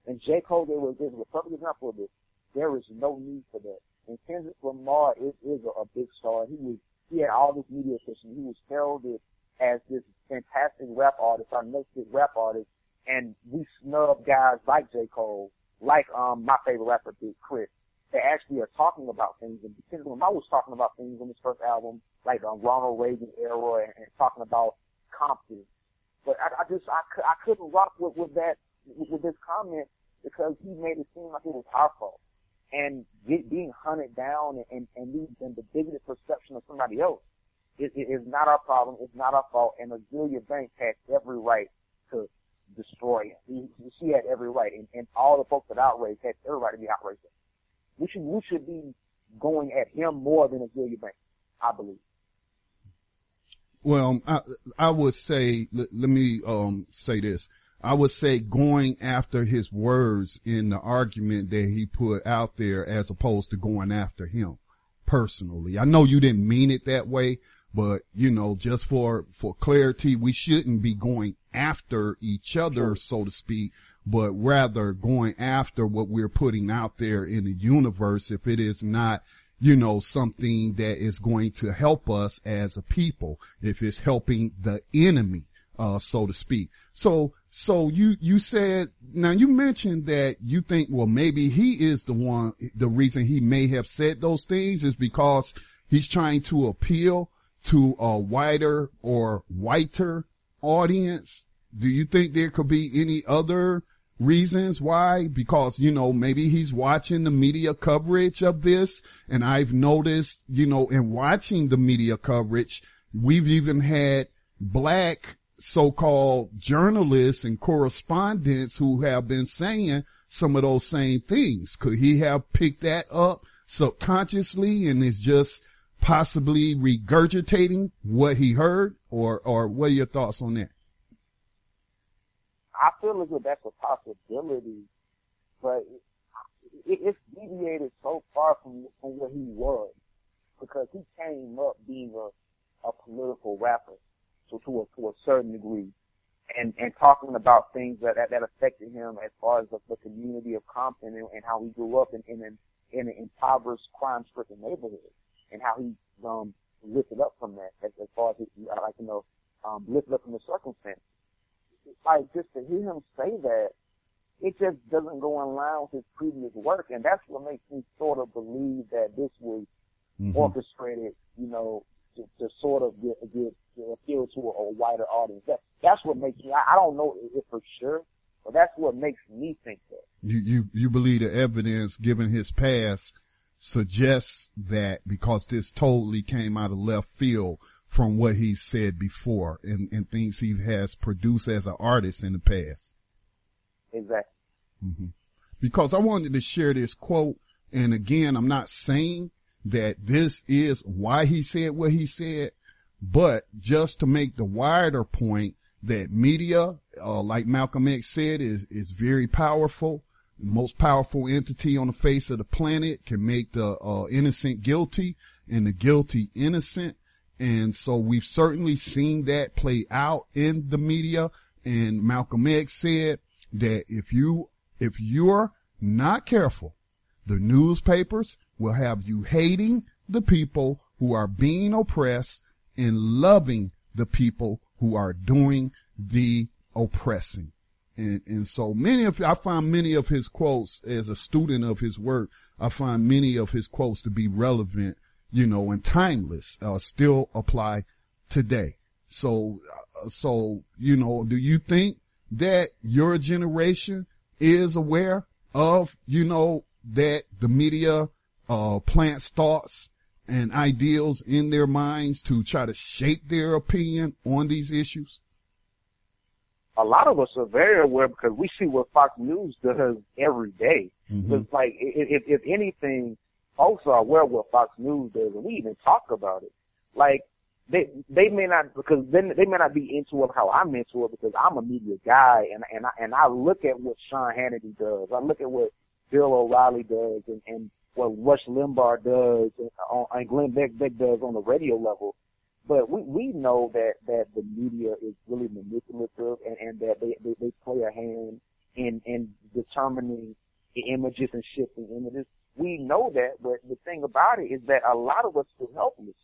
and J. Cole, there was a perfect example of this, there is no need for that. And Kendrick Lamar is a big star. He had all this media attention. He was heralded as this fantastic rap artist, our next big rap artist, and we snub guys like J. Cole, like my favorite rapper, Big Crit, that actually are talking about things. And Kendrick Lamar was talking about things on his first album, like Ronald Reagan era, and talking about Compton. But I couldn't rock with this comment, because he made it seem like it was our fault. And being hunted down and the bigoted perception of somebody else is not our problem. It's not our fault. And Azealia Banks had every right to destroy him. She had every right. And all the folks that outraged had every right to be outraged. We should be going at him more than Azealia Banks, I believe. Well, I would say, let me say this. I would say going after his words in the argument that he put out there, as opposed to going after him personally. I know you didn't mean it that way, but, you know, just for clarity, we shouldn't be going after each other, so to speak, but rather going after what we're putting out there in the universe, if it is not, you know, something that is going to help us as a people, if it's helping the enemy, so to speak. So you said, now you mentioned that you think, well, maybe he is the reason he may have said those things is because he's trying to appeal to a wider or whiter audience. Do you think there could be any other reasons why? Because, you know, maybe he's watching the media coverage of this, and I've noticed, you know, in watching the media coverage, we've even had black so-called journalists and correspondents who have been saying some of those same things. Could he have picked that up subconsciously and is just possibly regurgitating what he heard, or what are your thoughts on that? I feel as if that's a possibility, but it's deviated so far from what he was, because he came up being a political rapper, so to a certain degree, and talking about things that affected him as far as the community of Compton and how he grew up, and in an impoverished, crime-stricken neighborhood, and how he lifted up from that, as far as he, lifted up from the circumstances. Like, just to hear him say that, it just doesn't go in line with his previous work, and that's what makes me sort of believe that this was orchestrated, to sort of get appeal to a wider audience. That's what makes me, I don't know if for sure, but that's what makes me think that. You believe the evidence, given his past, suggests that, because this totally came out of left field from what he said before and things he has produced as an artist in the past. Exactly. Mm-hmm. Because I wanted to share this quote, and again, I'm not saying that this is why he said what he said, but just to make the wider point that media, like Malcolm X said, is very powerful. The most powerful entity on the face of the planet can make the innocent guilty and the guilty innocent. And so we've certainly seen that play out in the media. And Malcolm X said that if you're not careful, the newspapers will have you hating the people who are being oppressed and loving the people who are doing the oppressing. And so I find many of his quotes, as a student of his work, I find many of his quotes to be relevant, and timeless, still apply today. So, do you think that your generation is aware of, that the media, plants thoughts and ideals in their minds to try to shape their opinion on these issues? A lot of us are very aware, because we see what Fox News does every day. Mm-hmm. It's like, if anything, folks are aware of what Fox News does, and we even talk about it. Like, they may not, because then they may not be into it how I'm into it, because I'm a media guy, and I look at what Sean Hannity does, I look at what Bill O'Reilly does, and what Rush Limbaugh does, and Glenn Beck does on the radio level. But we know that the media is really manipulative, and that they play a hand in determining the images and shifting images. We know that, but the thing about it is that a lot of us feel helpless.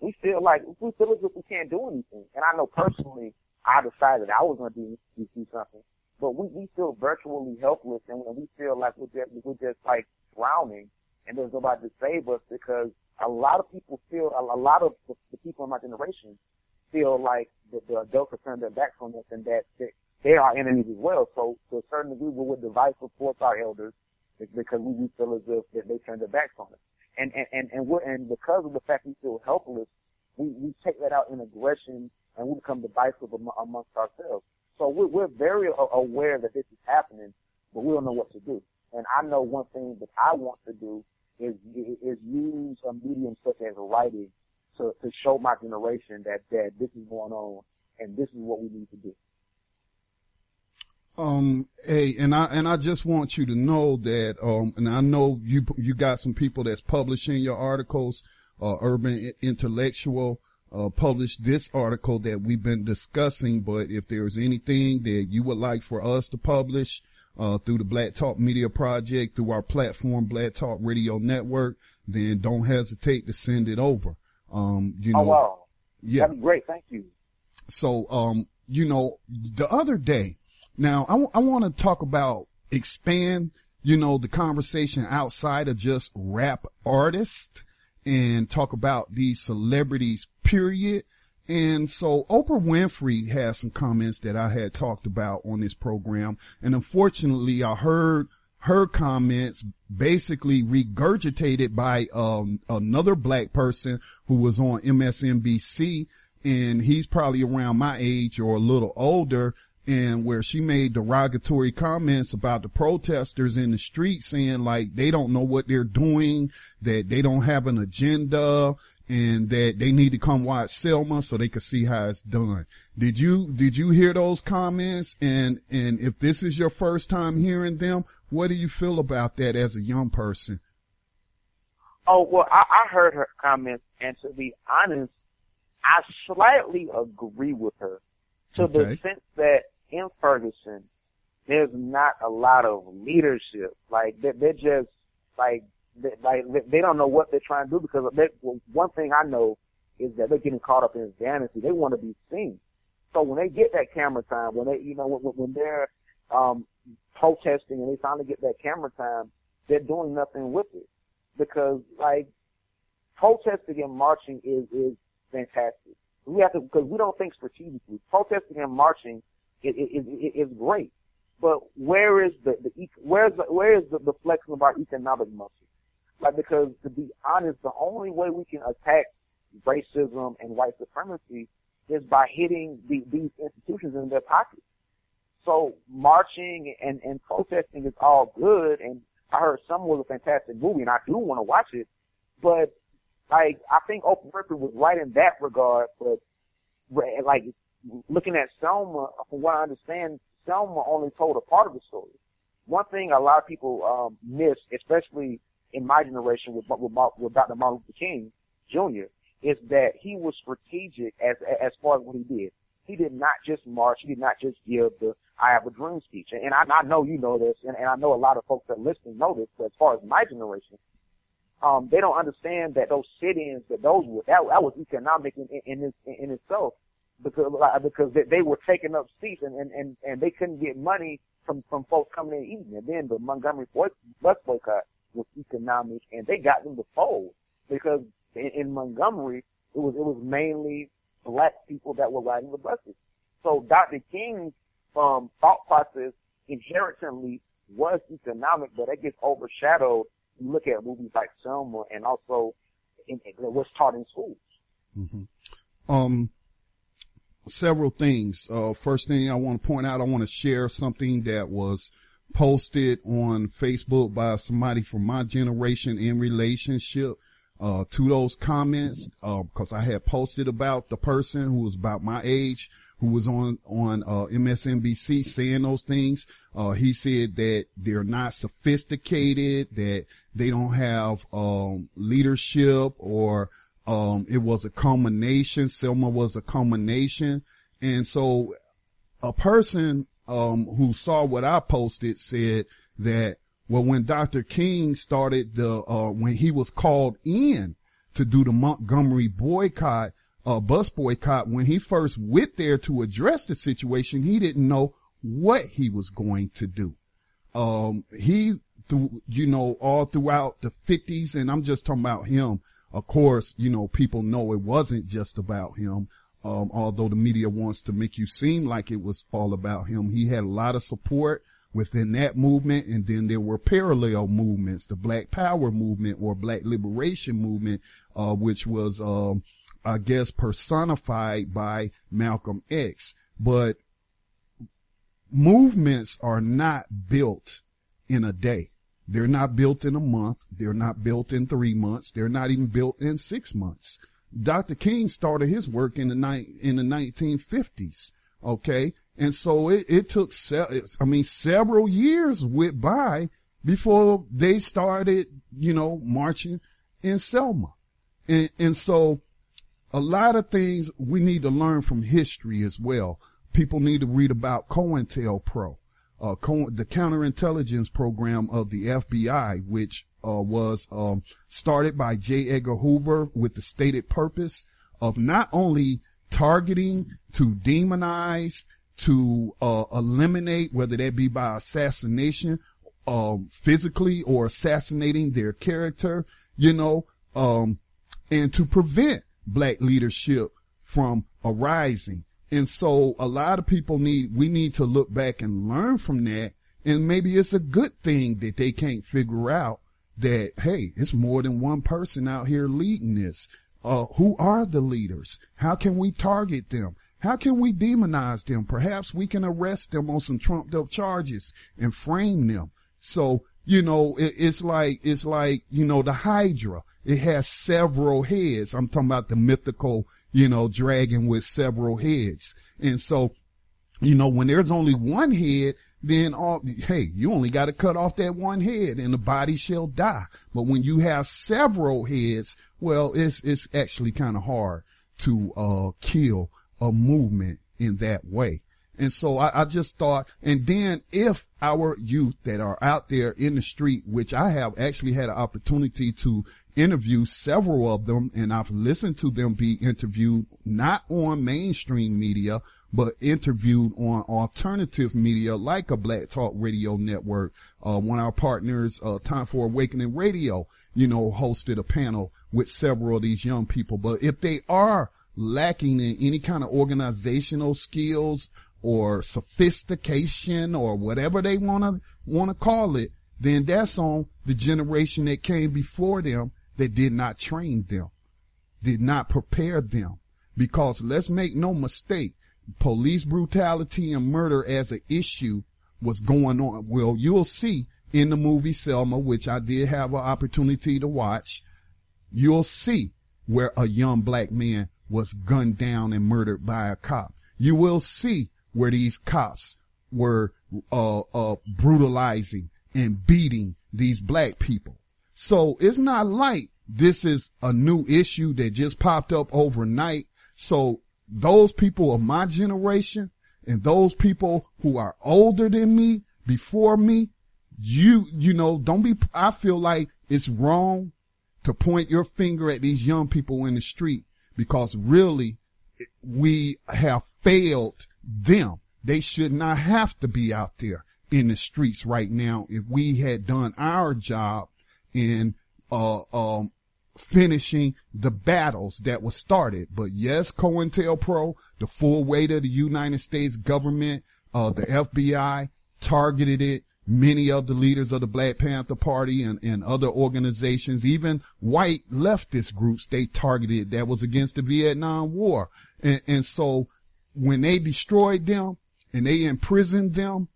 We feel as if we can't do anything. And I know personally, I decided I was going to do something, but we feel virtually helpless, and we feel like we're just like drowning, and there's nobody to save us, because a lot of people feel, a lot of the people in my generation feel like the adults have turned their backs on us, and that they are enemies as well. So to a certain degree, we would divisive towards our elders, because we feel as if that they turned their backs on us. And because of the fact we feel helpless, we take that out in aggression, and we become divisive amongst ourselves. So we're very aware that this is happening, but we don't know what to do. And I know one thing that I want to do is use a medium such as writing to show my generation that this is going on, and this is what we need to do. Hey, and I just want you to know that, and I know you got some people that's publishing your articles. Urban Intellectual published this article that we've been discussing, but if there's anything that you would like for us to publish, through the Black Talk Media Project, through our platform, Black Talk Radio Network, then don't hesitate to send it over. Oh, wow. Yeah. That'd be great. Thank you. So, the other day, now I want to talk about, expand, the conversation outside of just rap artists, and talk about these celebrities, period. And so Oprah Winfrey has some comments that I had talked about on this program. And unfortunately, I heard her comments basically regurgitated by another black person who was on MSNBC. And he's probably around my age or a little older, and where she made derogatory comments about the protesters in the street, saying like they don't know what they're doing, that they don't have an agenda, and that they need to come watch Selma so they can see how it's done. Did you hear those comments? And if this is your first time hearing them, what do you feel about that as a young person? Oh, well, I heard her comments, and to be honest, I slightly agree with her to the sense that in Ferguson, there's not a lot of leadership. Like, they're just like They don't know what they're trying to do, because one thing I know is that they're getting caught up in vanity. They want to be seen. So when they get that camera time, when they're protesting and they finally get that camera time, they're doing nothing with it, because like protesting and marching is fantastic. We have to, because we don't think strategically. Protesting and marching is great, but where is the flexing of our economic muscle? Like, because to be honest, the only way we can attack racism and white supremacy is by hitting these institutions in their pockets. So marching and protesting is all good, and I heard Summer was a fantastic movie, and I do want to watch it, but like I think Oprah Winfrey was right in that regard. But like looking at Selma, from what I understand, Selma only told a part of the story. One thing a lot of people miss, especially in my generation with Dr. Martin Luther King Jr., is that he was strategic as far as what he did. He did not just march. He did not just give the "I Have a Dream" speech. And I know you know this, and I know a lot of folks that listen know this, but as far as my generation, they don't understand that those sit-ins, that was economic in itself, because they were taking up seats and they couldn't get money from folks coming and eating. And then the Montgomery bus boycott was economic, and they got them to fold, because in Montgomery it was mainly black people that were riding the buses. So Dr. King's thought process inherently was economic, but it gets overshadowed. You look at movies like Selma, and also what's taught in schools. Mm-hmm. Several things. First thing I want to point out, I want to share something that was posted on Facebook by somebody from my generation in relationship to those comments, because I had posted about the person who was about my age, who was on MSNBC saying those things. He said that they're not sophisticated, that they don't have leadership, or it was a culmination. Selma was a culmination. And so a person who saw what I posted said that, well, when Dr. King started when he was called in to do the Montgomery bus boycott, when he first went there to address the situation, he didn't know what he was going to do. All throughout the 50s, and I'm just talking about him. Of course, people know it wasn't just about him. Although the media wants to make you seem like it was all about him, he had a lot of support within that movement. And then there were parallel movements, the Black Power movement or Black Liberation movement, which was, I guess, personified by Malcolm X. But movements are not built in a day. They're not built in a month. They're not built in 3 months. They're not even built in 6 months. Dr. King started his work in the 1950s. Okay. And so it took several years went by before they started, marching in Selma. And so a lot of things we need to learn from history as well. People need to read about COINTELPRO, the counterintelligence program of the FBI, which was started by J. Edgar Hoover with the stated purpose of not only targeting, to demonize, to eliminate, whether that be by assassination, physically, or assassinating their character, and to prevent black leadership from arising. And so a lot of people we need to look back and learn from that. And maybe it's a good thing that they can't figure out that, hey, it's more than one person out here leading this. Who are the leaders? How can we target them? How can we demonize them? Perhaps we can arrest them on some trumped up charges and frame them. So, it's like the Hydra. It has several heads. I'm talking about the mythical, dragon with several heads. And so, when there's only one head, then you only got to cut off that one head and the body shall die. But when you have several heads, well, it's actually kind of hard to kill a movement in that way. And so I just thought, and then if our youth that are out there in the street, which I have actually had an opportunity to interview several of them, and I've listened to them be interviewed, not on mainstream media, but interviewed on alternative media like a Black Talk Radio Network. One of our partners, Time for Awakening Radio, you know, hosted a panel with several of these young people. But if they are lacking in any kind of organizational skills or sophistication or whatever they want to call it, then that's on the generation that came before them that did not train them, did not prepare them. Because let's make no mistake, police brutality and murder as an issue was going on. Well, you'll see in the movie Selma, which I did have an opportunity to watch, you'll see where a young black man was gunned down and murdered by a cop. You will see where these cops were brutalizing and beating these black people. So it's not like this is a new issue that just popped up overnight. So those people of my generation and those people who are older than me, before me, you know, don't be, I feel like it's wrong to point your finger at these young people in the street, because really we have failed them. They should not have to be out there in the streets right now. If we had done our job in, finishing the battles that were started. But yes, COINTELPRO, the full weight of the United States government, the FBI targeted it. Many of the leaders of the Black Panther Party and other organizations, even white leftist groups, they targeted that was against the Vietnam War. And so when they destroyed them and they imprisoned them,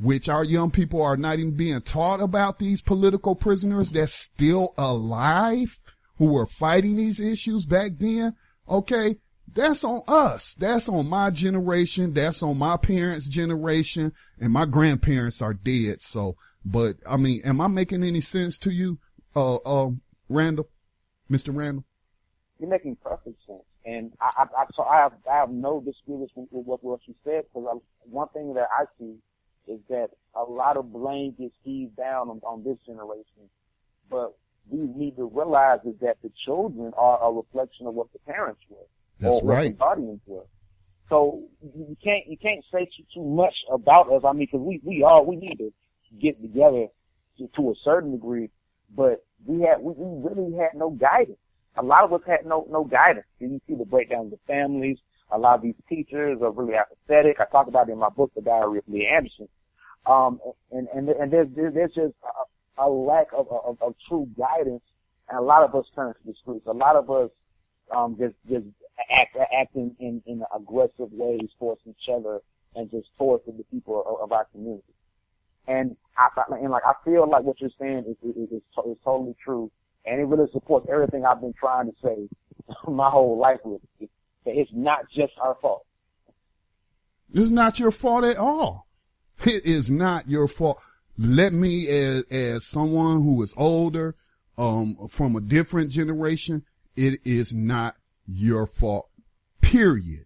which our young people are not even being taught about, these political prisoners that's still alive who were fighting these issues back then. Okay, that's on us. That's on my generation. That's on my parents' generation. And my grandparents are dead. So, but I mean, am I making any sense to you, Randall, Mr. Randall? You're making perfect sense. And I have no dispute with what you said, because one thing that I see is that a lot of blame gets heaved down on this generation. But we need to realize is that the children are a reflection of what the parents were. That's right. What the guardians were. So you can't say too much about us. I mean, because we need to get together to a certain degree, but we really had no guidance. A lot of us had no guidance. You see the breakdown of the families. A lot of these teachers are really apathetic. I talk about it in my book, The Diary of Aaliyah Anderson. And there's just a lack of true guidance, and a lot of us turn to the streets. A lot of us just acting in aggressive ways towards each other and just towards the people of our community. And I feel like what you're saying is totally true, and it really supports everything I've been trying to say my whole life with it. It's not just our fault. It's not your fault at all. It is not your fault. Let me, as someone who is older, from a different generation, it is not your fault. Period.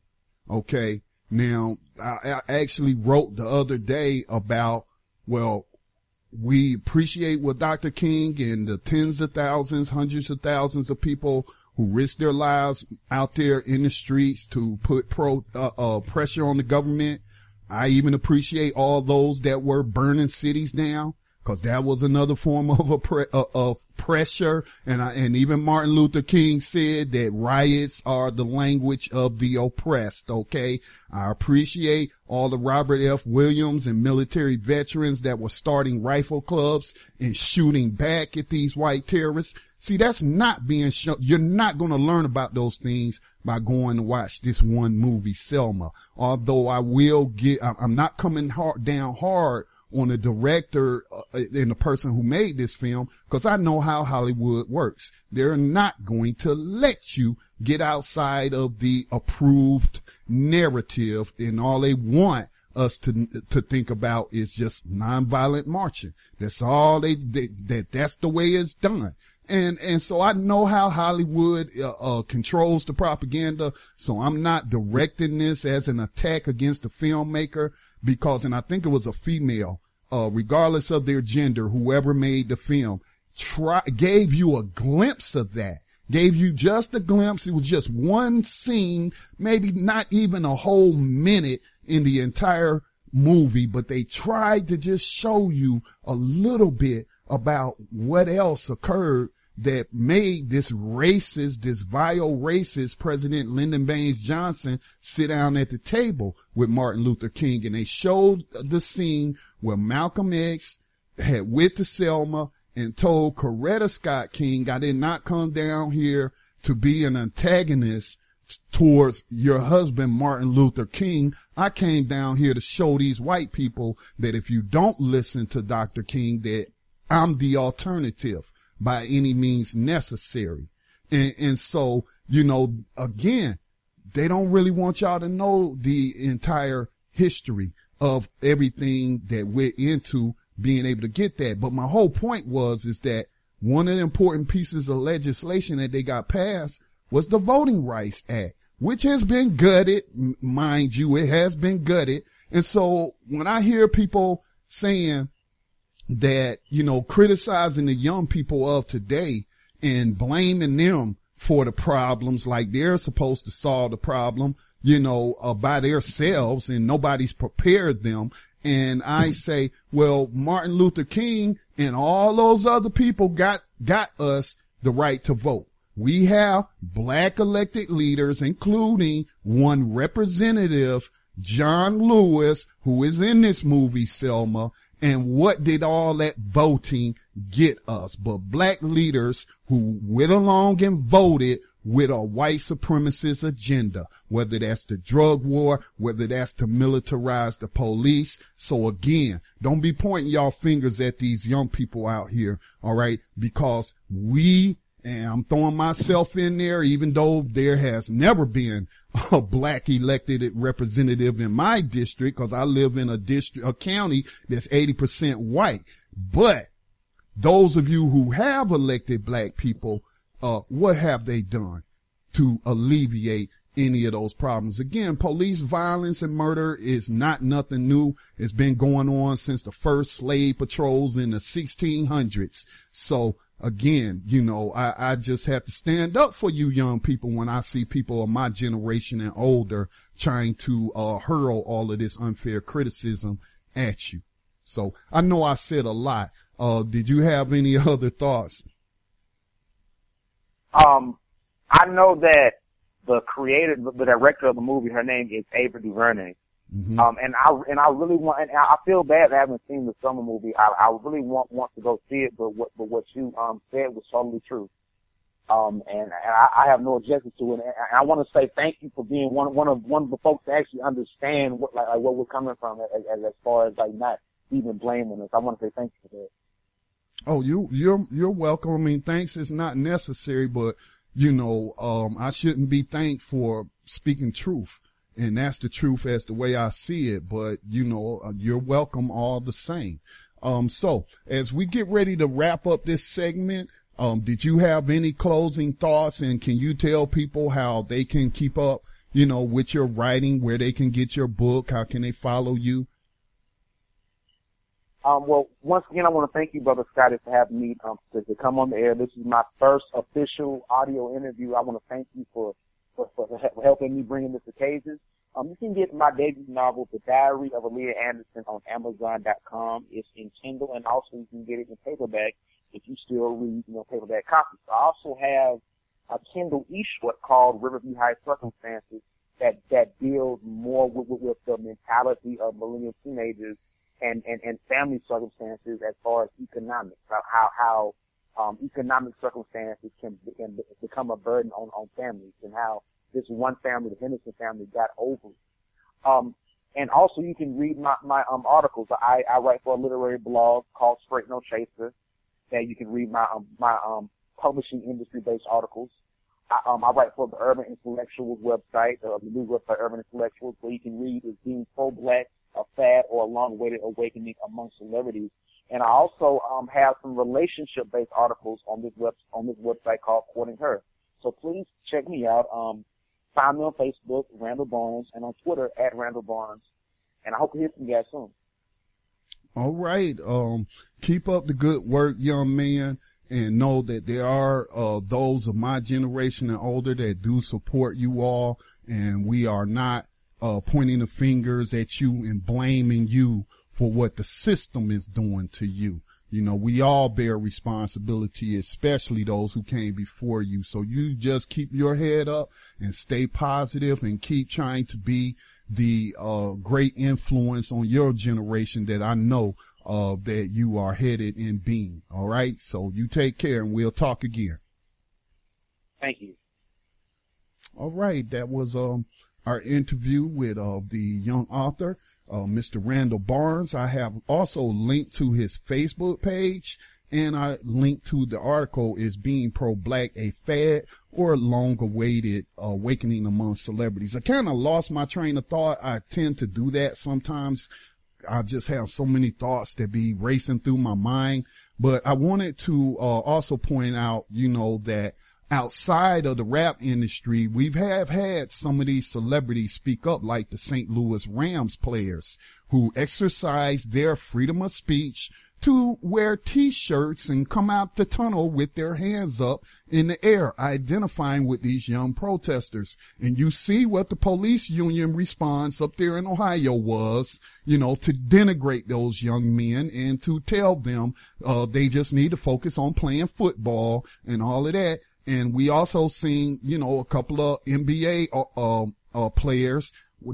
Okay. Now, I actually wrote the other day about, well, we appreciate what Dr. King and the tens of thousands, hundreds of thousands of people who risked their lives out there in the streets to put pressure on the government. I even appreciate all those that were burning cities down, because that was another form of pressure. And even Martin Luther King said that riots are the language of the oppressed. Okay. I appreciate all the Robert F. Williams and military veterans that were starting rifle clubs and shooting back at these white terrorists. See, that's not being shown. You're not going to learn about those things by going to watch this one movie, Selma. Although I'm not coming down hard on the director and the person who made this film, because I know how Hollywood works. They're not going to let you get outside of the approved narrative, and all they want us to think about is just nonviolent marching. That's all that's the way it's done. And so I know how Hollywood controls the propaganda. So I'm not directing this as an attack against the filmmaker, because, and I think it was a female, regardless of their gender, whoever made the film gave you a glimpse of that, gave you just a glimpse. It was just one scene, maybe not even a whole minute in the entire movie, but they tried to just show you a little bit about what else occurred that made this racist, this vile racist President Lyndon Baines Johnson sit down at the table with Martin Luther King. And they showed the scene where Malcolm X had went to Selma and told Coretta Scott King, I did not come down here to be an antagonist towards your husband, Martin Luther King. I came down here to show these white people that if you don't listen to Dr. King, that I'm the alternative by any means necessary. And so, you know, again, they don't really want y'all to know the entire history of everything that we're into being able to get that. But my whole point was, is that one of the important pieces of legislation that they got passed was the Voting Rights Act, which has been gutted. Mind you, it has been gutted. And so when I hear people saying that, you know, criticizing the young people of today and blaming them for the problems, like they're supposed to solve the problem, you know, by themselves, and nobody's prepared them. And I say, well, Martin Luther King and all those other people got us the right to vote. We have black elected leaders, including one representative, John Lewis, who is in this movie, Selma. And what did all that voting get us but black leaders who went along and voted with a white supremacist agenda, whether that's the drug war, whether that's to militarize the police. So again, don't be pointing y'all fingers at these young people out here, all right? Because we, and I'm throwing myself in there, even though there has never been a black elected representative in my district, because I live in a county that's 80% white. But those of you who have elected black people, what have they done to alleviate any of those problems? Again, police violence and murder is not nothing new. It's been going on since the first slave patrols in the 1600s. So again, you know, I just have to stand up for you young people when I see people of my generation and older trying to hurl all of this unfair criticism at you. So I know I said a lot. Did you have any other thoughts? I know that the creator, the director of the movie, her name is Ava DuVernay. Mm-hmm. And I really want, and I feel bad I haven't seen the summer movie. I really want to go see it, but what you, said was totally true. And I have no objection to it. And I want to say thank you for being one of the folks to actually understand what we're coming from as far as like not even blaming us. I want to say thank you for that. Oh, you're welcome. I mean, thanks is not necessary, but you know, I shouldn't be thanked for speaking truth. And that's the truth as the way I see it. But, you know, you're welcome all the same. So as we get ready to wrap up this segment, did you have any closing thoughts? And can you tell people how they can keep up, you know, with your writing, where they can get your book? How can they follow you? Well, once again, I want to thank you, Brother Scotty, for having me to come on the air. This is my first official audio interview. I want to thank you for helping me bring this occasion. You can get my debut novel, The Diary of Aaliyah Anderson, on Amazon.com. It's in Kindle, and also you can get it in paperback if you still read, you know, paperback copies. I also have a Kindle e-short called Riverview High Circumstances that deals more with the mentality of millennial teenagers and family circumstances as far as economics, how economic circumstances can become a burden on families, and how this one family, the Henderson family, got over it. And also you can read my articles. I write for a literary blog called Straight No Chaser, and you can read my publishing industry-based articles. I write for the Urban Intellectuals website, the new website Urban Intellectuals, where you can read Is Being Pro-Black a Fad or a Long-Awaited Awakening Among Celebrities? And I also have some relationship-based articles on this website called Quoting Her. So please check me out. Find me on Facebook, Randall Barnes, and on Twitter at Randall Barnes. And I hope to hear from you guys soon. All right. Keep up the good work, young man, and know that there are those of my generation and older that do support you all, and we are not pointing the fingers at you and blaming you for what the system is doing to you. You know, we all bear responsibility, especially those who came before you. So you just keep your head up and stay positive and keep trying to be the great influence on your generation that I know of that you are headed in being. All right. So you take care and we'll talk again. Thank you. All right. That was our interview with the young author, Mr. Randall Barnes. I have also linked to his Facebook page, and I linked to the article, Is Being Pro-Black a Fad or Long-Awaited Awakening Among Celebrities? I kind of lost my train of thought. I tend to do that sometimes. I just have so many thoughts that be racing through my mind. But I wanted to also point out, you know, that outside of the rap industry, we've had some of these celebrities speak up, like the St. Louis Rams players, who exercise their freedom of speech to wear T-shirts and come out the tunnel with their hands up in the air, identifying with these young protesters. And you see what the police union response up there in Ohio was, you know, to denigrate those young men and to tell them they just need to focus on playing football and all of that. And we also seen, you know, a couple of NBA players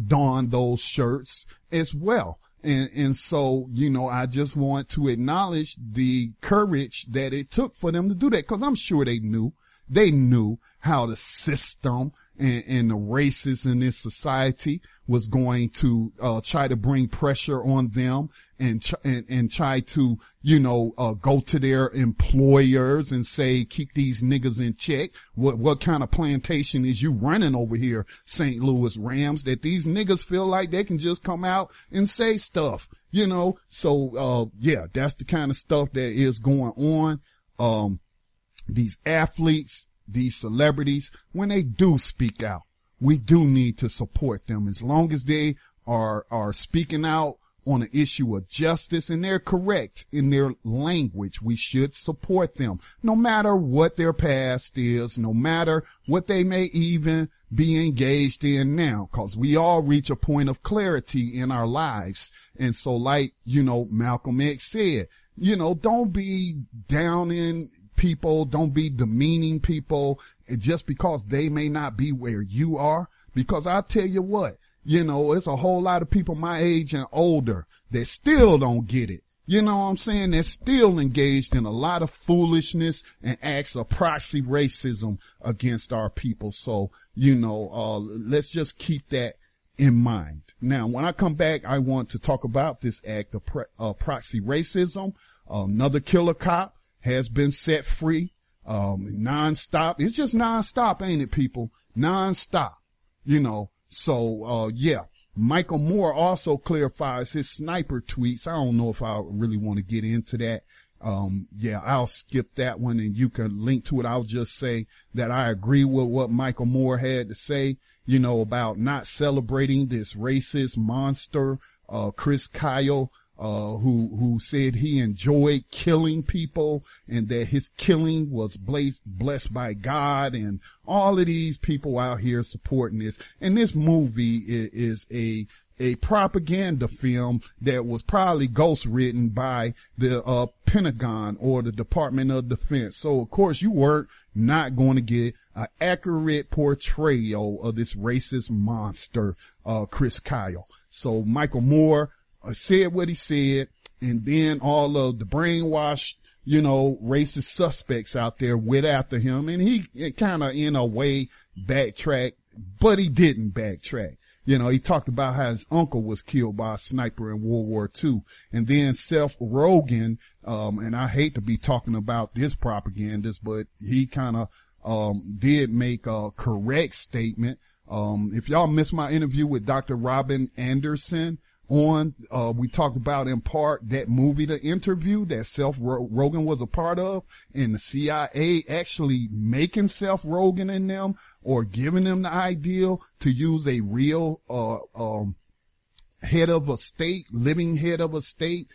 don those shirts as well. And so, you know, I just want to acknowledge the courage that it took for them to do that, because I'm sure they knew how the system and the racists in this society was going to try to bring pressure on them and try to, you know, go to their employers and say, keep these niggas in check. What kind of plantation is you running over here, St. Louis Rams, that these niggas feel like they can just come out and say stuff, you know? So, yeah, that's the kind of stuff that is going on. These athletes, these celebrities, when they do speak out, we do need to support them as long as they are speaking out on the issue of justice and they're correct in their language. We should support them no matter what their past is, no matter what they may even be engaged in now, because we all reach a point of clarity in our lives. And so, like, you know, Malcolm X said, you know, don't be down in people, don't be demeaning people just because they may not be where you are. Because I'll tell you what, you know, it's a whole lot of people my age and older that still don't get it. You know what I'm saying? They're still engaged in a lot of foolishness and acts of proxy racism against our people. So, you know, let's just keep that in mind. Now, when I come back, I want to talk about this act of proxy racism. Another killer cop has been set free, nonstop. It's just nonstop, ain't it, people? Nonstop, you know. So, yeah, Michael Moore also clarifies his sniper tweets. I don't know if I really want to get into that. Yeah, I'll skip that one and you can link to it. I'll just say that I agree with what Michael Moore had to say, you know, about not celebrating this racist monster, Chris Kyle, who said he enjoyed killing people and that his killing was blessed by God, and all of these people out here supporting this. And this movie is a propaganda film that was probably ghostwritten by the Pentagon or the Department of Defense. So, of course, you weren't not going to get an accurate portrayal of this racist monster, Chris Kyle. So Michael Moore said what he said, and then all of the brainwashed, you know, racist suspects out there went after him, and he kind of, in a way, backtracked, but he didn't backtrack. You know, he talked about how his uncle was killed by a sniper in World War II. And then Seth Rogen, and I hate to be talking about this propagandist, but he kind of did make a correct statement. If y'all missed my interview with Dr. Robin Anderson, on. We talked about in part that movie, The Interview, that Seth Rogen was a part of, and the CIA actually making Seth Rogen and them, or giving them the idea to use a real head of a state, living head of a state,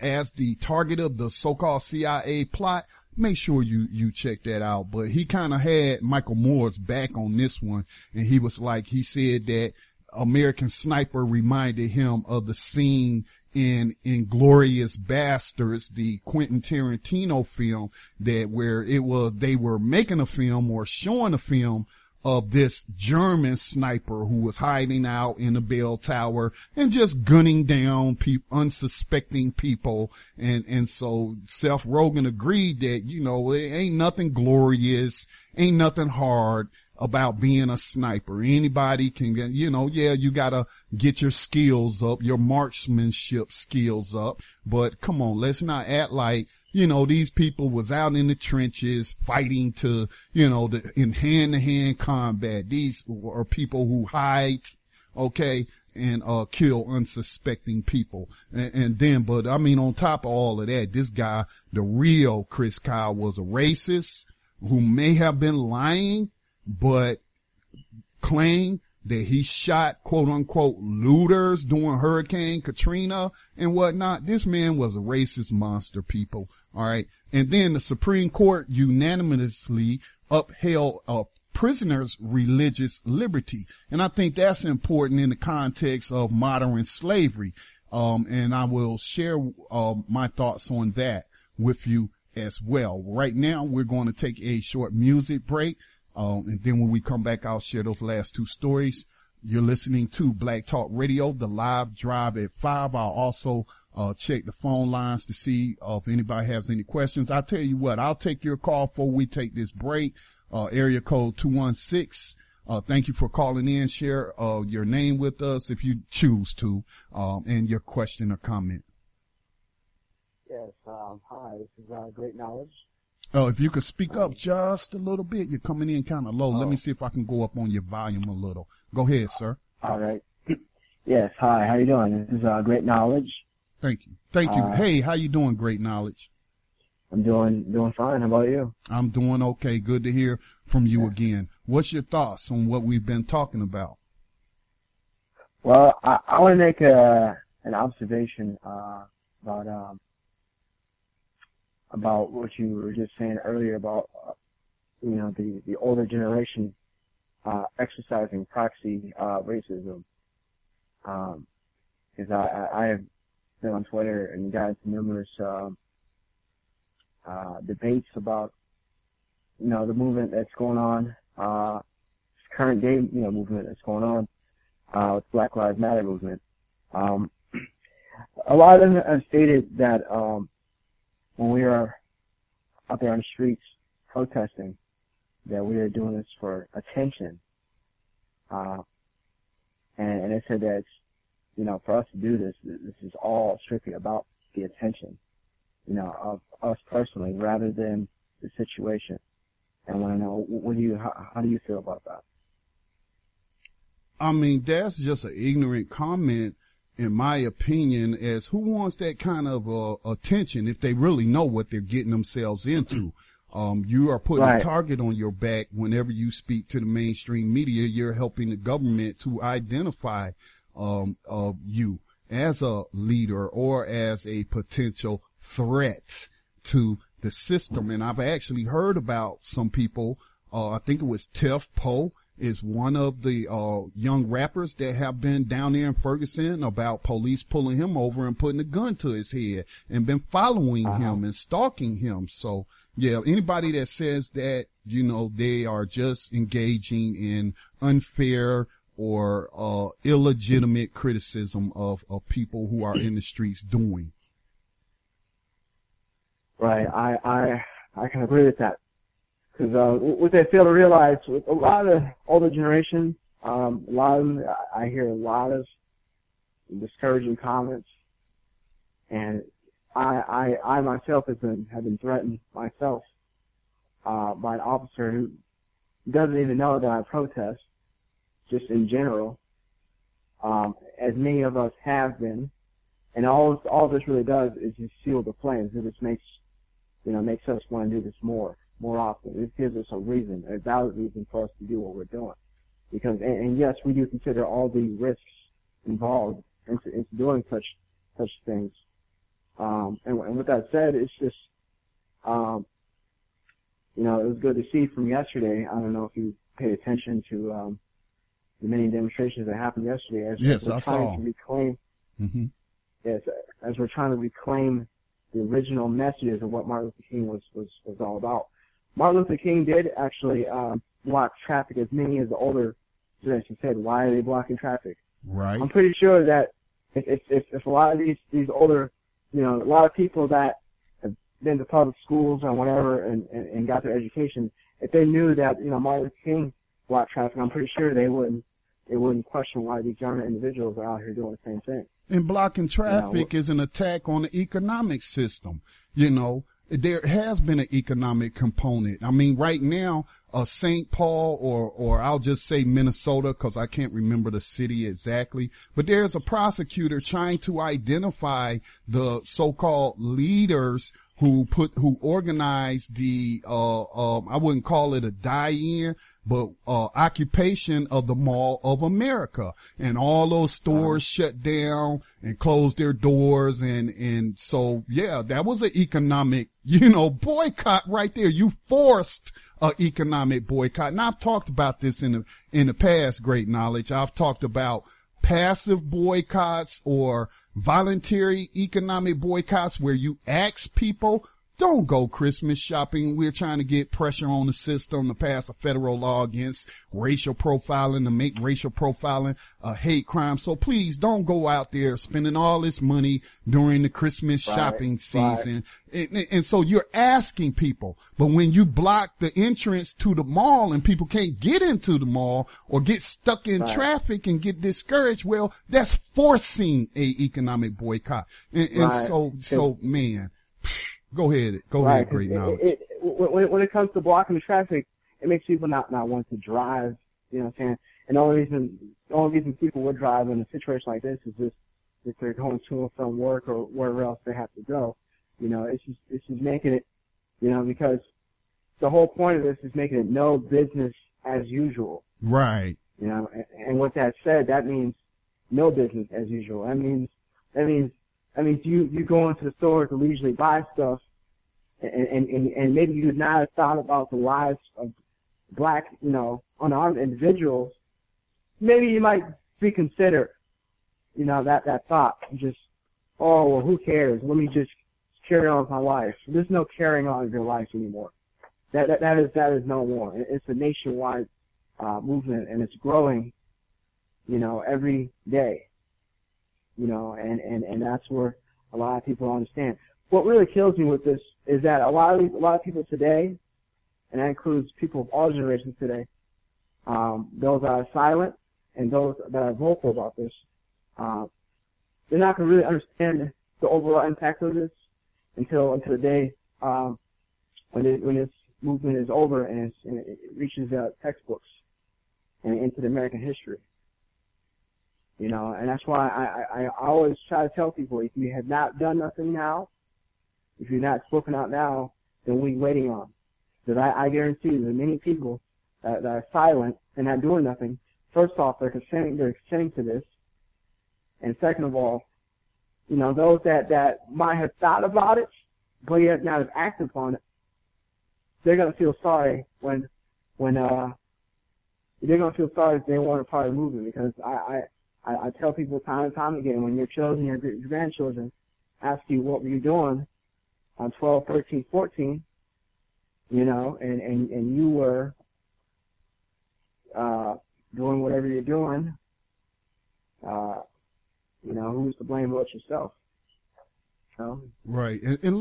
as the target of the so-called CIA plot. Make sure you check that out. But he kind of had Michael Moore's back on this one, and he was like, he said that American Sniper reminded him of the scene in Inglourious Bastards, the Quentin Tarantino film, that where it was, they were making a film or showing a film of this German sniper who was hiding out in the bell tower and just gunning down unsuspecting people. And so Seth Rogen agreed that, you know, it ain't nothing glorious, ain't nothing hard about being a sniper. Anybody can get, you know, yeah, you gotta get your skills up, your marksmanship skills up, but come on, let's not act like, you know, these people was out in the trenches fighting to, you know, in hand-to-hand combat. These are people who hide, okay, and kill unsuspecting people. But I mean, on top of all of that, this guy, the real Chris Kyle, was a racist who may have been lying, but claimed that he shot, quote unquote, looters during Hurricane Katrina and whatnot. This man was a racist monster, people. All right. And then the Supreme Court unanimously upheld a prisoner's religious liberty. And I think that's important in the context of modern slavery. And I will share my thoughts on that with you as well. Right now, we're going to take a short music break. And then when we come back, I'll share those last two stories. You're listening to Black Talk Radio, the live drive at 5. I'll also check the phone lines to see if anybody has any questions. I'll tell you what, I'll take your call before we take this break. Area code 216. Thank you for calling in. Share your name with us if you choose to, and your question or comment. Yes, hi, this is Great Knowledge. Oh, if you could speak up just a little bit, you're coming in kind of low. Let me see if I can go up on your volume a little. Go ahead, sir. All right. Yes. Hi. How you doing? This is Great Knowledge. Thank you. Thank you. Hey, how you doing, Great Knowledge? I'm doing fine. How about you? I'm doing okay. Good to hear from you again. What's your thoughts on what we've been talking about? Well, I want to make an observation about what you were just saying earlier about, you know, the older generation exercising proxy racism. Because I have been on Twitter and got numerous debates about, you know, the movement that's going on, current day, you know, movement that's going on with Black Lives Matter movement. A lot of them have stated that when we are out there on the streets protesting, that we are doing this for attention. And they said that, you know, for us to do this, this is all strictly about the attention, you know, of us personally rather than the situation. And I want to know, how do you feel about that? I mean, that's just an ignorant comment, in my opinion, as who wants that kind of attention if they really know what they're getting themselves into. You are putting a target on your back whenever you speak to the mainstream media. You're helping the government to identify you as a leader or as a potential threat to the system. And I've actually heard about some people, I think it was Tef Poe, is one of the young rappers that have been down there in Ferguson about police pulling him over and putting a gun to his head and been following him and stalking him. So, yeah, anybody that says that, you know, they are just engaging in unfair or illegitimate criticism of people who are in the streets doing. Right. I can agree with that. Because what they fail to realize, with a lot of older generation, a lot of them, I hear a lot of discouraging comments, and I myself have been threatened myself by an officer who doesn't even know that I protest, just in general, as many of us have been. And all this really does is just fuel the flames. It just makes us want to do this more often. It gives us a reason, a valid reason for us to do what we're doing. Because, and yes, we do consider all the risks involved into doing such things. And with that said, it's just, it was good to see from yesterday. I don't know if you paid attention to the many demonstrations that happened yesterday. As we're trying to reclaim the original messages of what Martin Luther King was all about. Martin Luther King did actually block traffic, as many of the older students said, why are they blocking traffic? Right. I'm pretty sure that if a lot of these older, a lot of people that have been to public schools or whatever and got their education, if they knew that, Martin Luther King blocked traffic, I'm pretty sure they wouldn't question why these younger individuals are out here doing the same thing. And blocking traffic is an attack on the economic system. There has been an economic component. I mean, right now, St. Paul or I'll just say Minnesota, because I can't remember the city exactly, but there's a prosecutor trying to identify the so-called leaders who organized the, I wouldn't call it a die-in, but, occupation of the Mall of America. And all those stores shut down and closed their doors. And so, yeah, that was an economic, boycott right there. You forced an economic boycott. And I've talked about this in the past, Great Knowledge. I've talked about passive boycotts or voluntary economic boycotts where you ask people, don't go Christmas shopping. We're trying to get pressure on the system to pass a federal law against racial profiling, to make racial profiling a hate crime. So please don't go out there spending all this money during the Christmas shopping season. Right. And so you're asking people, but when you block the entrance to the mall and people can't get into the mall or get stuck in traffic and get discouraged, well, that's forcing a economic boycott. And so man. Go ahead, Great Knowledge. When it comes to blocking the traffic, it makes people not want to drive, And the only reason people would drive in a situation like this is just if they're going to or from work or wherever else they have to go. It's just making it, because the whole point of this is making it no business as usual. Right. And with that said, that means no business as usual. That means you go into the store to leisurely buy stuff, and maybe you would not have thought about the lives of black, unarmed individuals. Maybe you might reconsider, that thought. Just, oh, well, who cares? Let me just carry on with my life. There's no carrying on with your life anymore. That is no more. It's a nationwide movement, and it's growing, every day. And that's where a lot of people don't understand. What really kills me with this is that a lot of people today, and that includes people of all generations today, those that are silent and those that are vocal about this, they're not going to really understand the overall impact of this until the day when this movement is over and it reaches textbooks and into the American history. And that's why I always try to tell people, if you have not done nothing now, if you're not spoken out now, then what are you waiting on? Because I guarantee you, there are many people that are silent and not doing nothing. First off, they're consenting to this. And second of all, those that might have thought about it, but yet not have acted upon it, they're going to feel sorry when they're going to feel sorry if they weren't a part of the movement. Because I tell people time and time again, when your children, your grandchildren ask you, what were you doing on 12, 13, 14, and you were, doing whatever you're doing, who's to blame but yourself? Right. And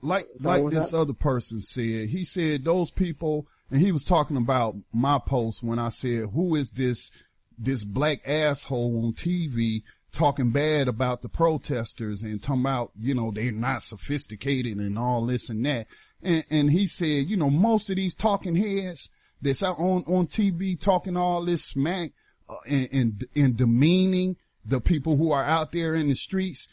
like, this other person said, he said those people, and he was talking about my post when I said, who is this black asshole on TV talking bad about the protesters and talking about, they're not sophisticated and all this and that. And he said, most of these talking heads that's out on TV talking all this smack, and demeaning the people who are out there in the streets.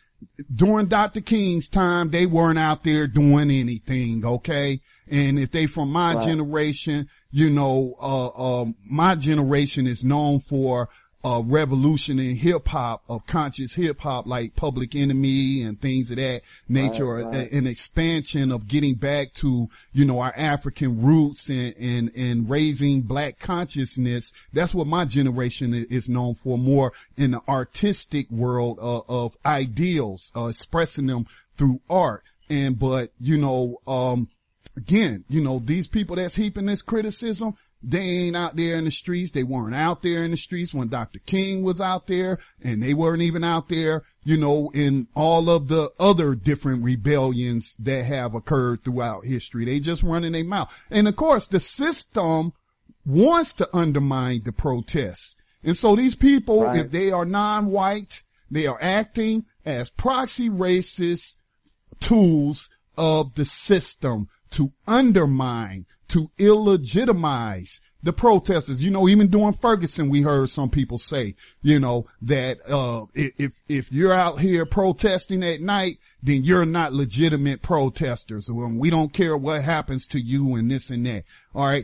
During Dr. King's time, they weren't out there doing anything, okay? And if they from my generation, you know, my generation is known for a revolution in hip hop, of conscious hip hop, like Public Enemy and things of that nature, or an expansion of getting back to, you know, our African roots and raising black consciousness. That's what my generation is known for, more in the artistic world of ideals, expressing them through art. And, but, you know, again, you know, these people that's heaping this criticism, they ain't out there in the streets. They weren't out there in the streets when Dr. King was out there, and they weren't even out there, you know, in all of the other different rebellions that have occurred throughout history. They just running their mouth. And of course, the system wants to undermine the protests. And so these people, if they are non-white, they are acting as proxy racist tools of the system to undermine, to illegitimize the protesters. You know, even during Ferguson, we heard some people say, you know, that if you're out here protesting at night, then you're not legitimate protesters. We don't care what happens to you and this and that. All right.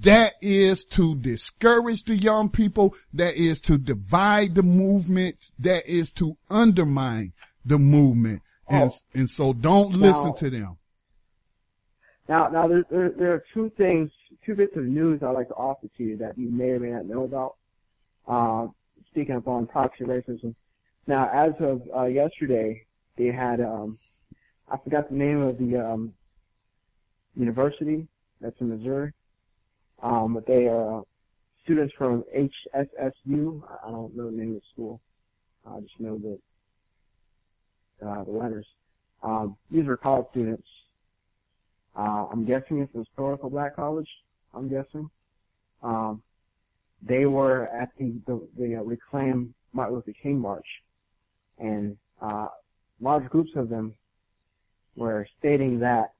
That is to discourage the young people. That is to divide the movement. That is to undermine the movement. And so don't listen to them. Now there are two bits of news I'd like to offer to you that you may or may not know about. Speaking up on proxy racism. Now, as of yesterday, they had I forgot the name of the university that's in Missouri, but they are students from HSSU. I don't know the name of the school. I just know the letters. These are college students. I'm guessing it's a historical black college, I'm guessing. They were at the Reclaim Martin Luther King March, and large groups of them were stating that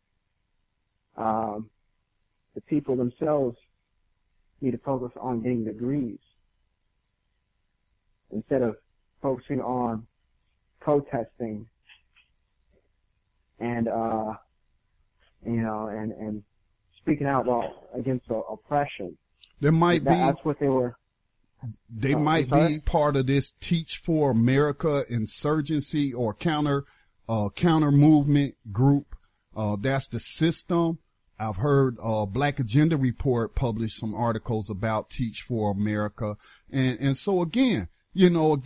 the people themselves need to focus on getting degrees instead of focusing on protesting and you know, and speaking out against oppression. There might be. That's what they were. They might be part of this Teach for America insurgency or counter movement group. That's the system. I've heard Black Agenda Report published some articles about Teach for America, and so again, you know,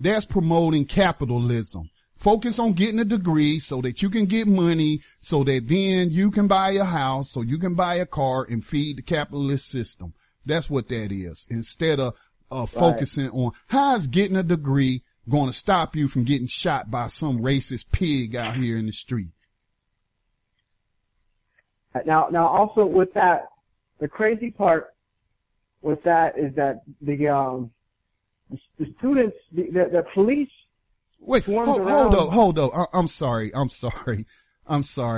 that's promoting capitalism. Focus on getting a degree so that you can get money, so that then you can buy a house, so you can buy a car and feed the capitalist system. That's what that is. Instead of focusing on how is getting a degree going to stop you from getting shot by some racist pig out here in the street. Now also with that, the crazy part with that is that the students, the police. Wait, hold up. I'm sorry,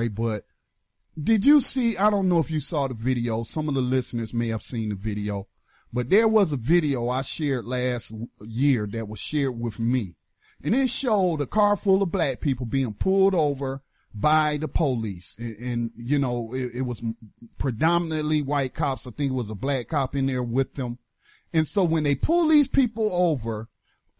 but did you see, I don't know if you saw the video, some of the listeners may have seen the video, but there was a video I shared last year that was shared with me, and it showed a car full of black people being pulled over by the police, and you know, it was predominantly white cops. I think it was a black cop in there with them, and so when they pull these people over,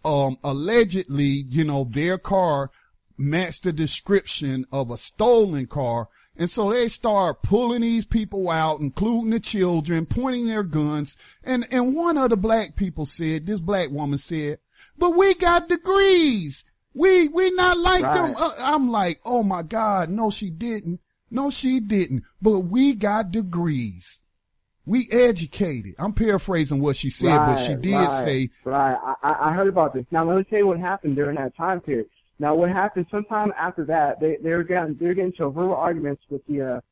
allegedly, you know, their car matched the description of a stolen car. And so they start pulling these people out, including the children, pointing their guns. And one of the black people said, this black woman said, but we got degrees. We not like them. I'm like, oh my God. No, she didn't. No, she didn't. But we got degrees. We educated. I'm paraphrasing what she said, but she did say. I heard about this. Now let me tell you what happened during that time period. Now what happened sometime after that, they were getting into verbal arguments with the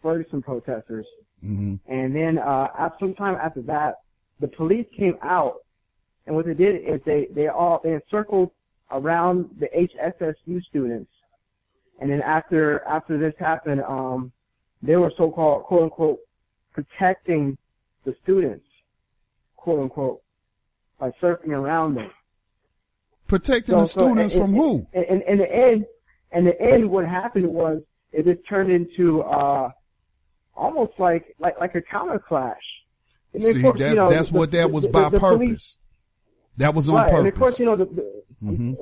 Ferguson protesters, and then sometime after that, the police came out, and what they did is they encircled around the HSSU students, and then after this happened, they were so-called quote unquote protecting the students, quote unquote, are circling around them. Protecting the students from who? And in the end, what happened was it turned into almost like a counter clash. And see, course, that's what that was by purpose. Police. That was on purpose. And of course,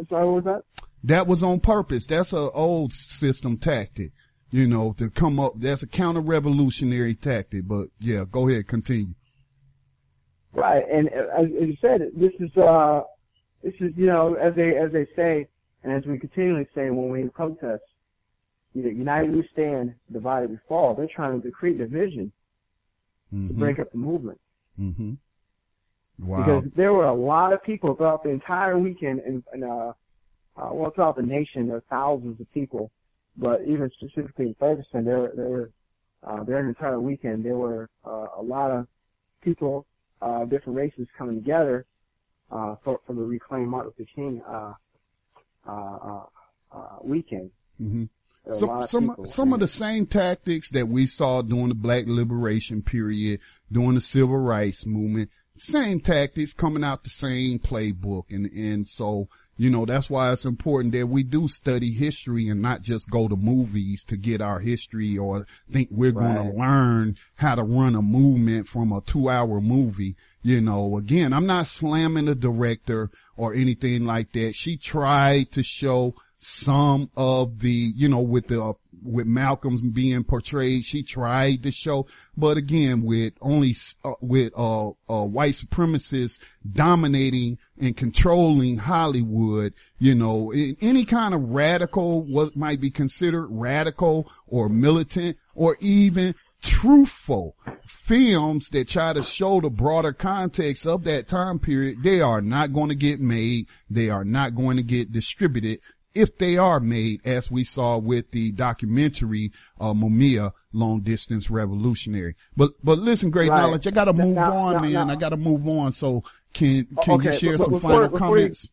sorry, what was that? That was on purpose. That's an old system tactic, to come up. That's a counter-revolutionary tactic. But yeah, go ahead, continue. Right, and as you said, this is as they say, and as we continually say when we protest, united we stand, divided we fall. They're trying to create division to break up the movement. Mm-hmm. Wow. Because there were a lot of people throughout the entire weekend and throughout the nation, there were thousands of people, but even specifically in Ferguson, there were an entire weekend, there were a lot of people, different races coming together for the Reclaim Martin Luther King weekend. Mm-hmm. Some of the same tactics that we saw during the Black Liberation period, during the Civil Rights Movement, same tactics coming out the same playbook. And so, that's why it's important that we do study history and not just go to movies to get our history or think we're going to learn how to run a movement from a 2-hour movie. Again, I'm not slamming the director or anything like that. She tried to show some of the, with Malcolm being portrayed, she tried to show, but again, with white supremacists dominating and controlling Hollywood, any kind of radical, what might be considered radical or militant or even truthful films that try to show the broader context of that time period, they are not going to get made. They are not going to get distributed. If they are made, as we saw with the documentary Mumia, Long Distance Revolutionary. But listen, great knowledge. I gotta move on, man. I gotta move on. So can you share some final comments?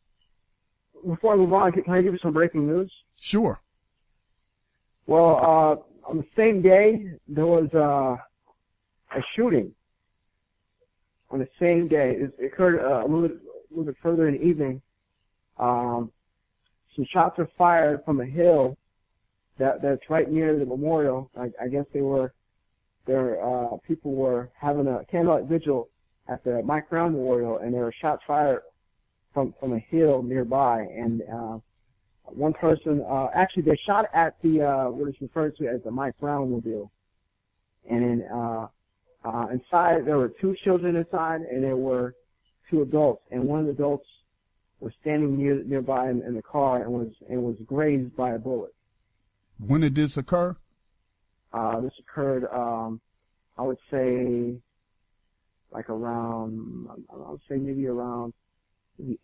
Before I move on, can I give you some breaking news? Sure. Well, on the same day there was a shooting. On the same day, it occurred a little bit further in the evening. Some shots were fired from a hill that's right near the memorial. I guess people were having a candlelight vigil at the Mike Brown Memorial, and there were shots fired from a hill nearby. And one person, actually, they shot at the what is referred to as the Mike Brown Memorial. And then inside, there were 2 children inside, and there were 2 adults, and one of the adults was standing nearby in the car and was grazed by a bullet. When did this occur? This occurred, I would say, maybe around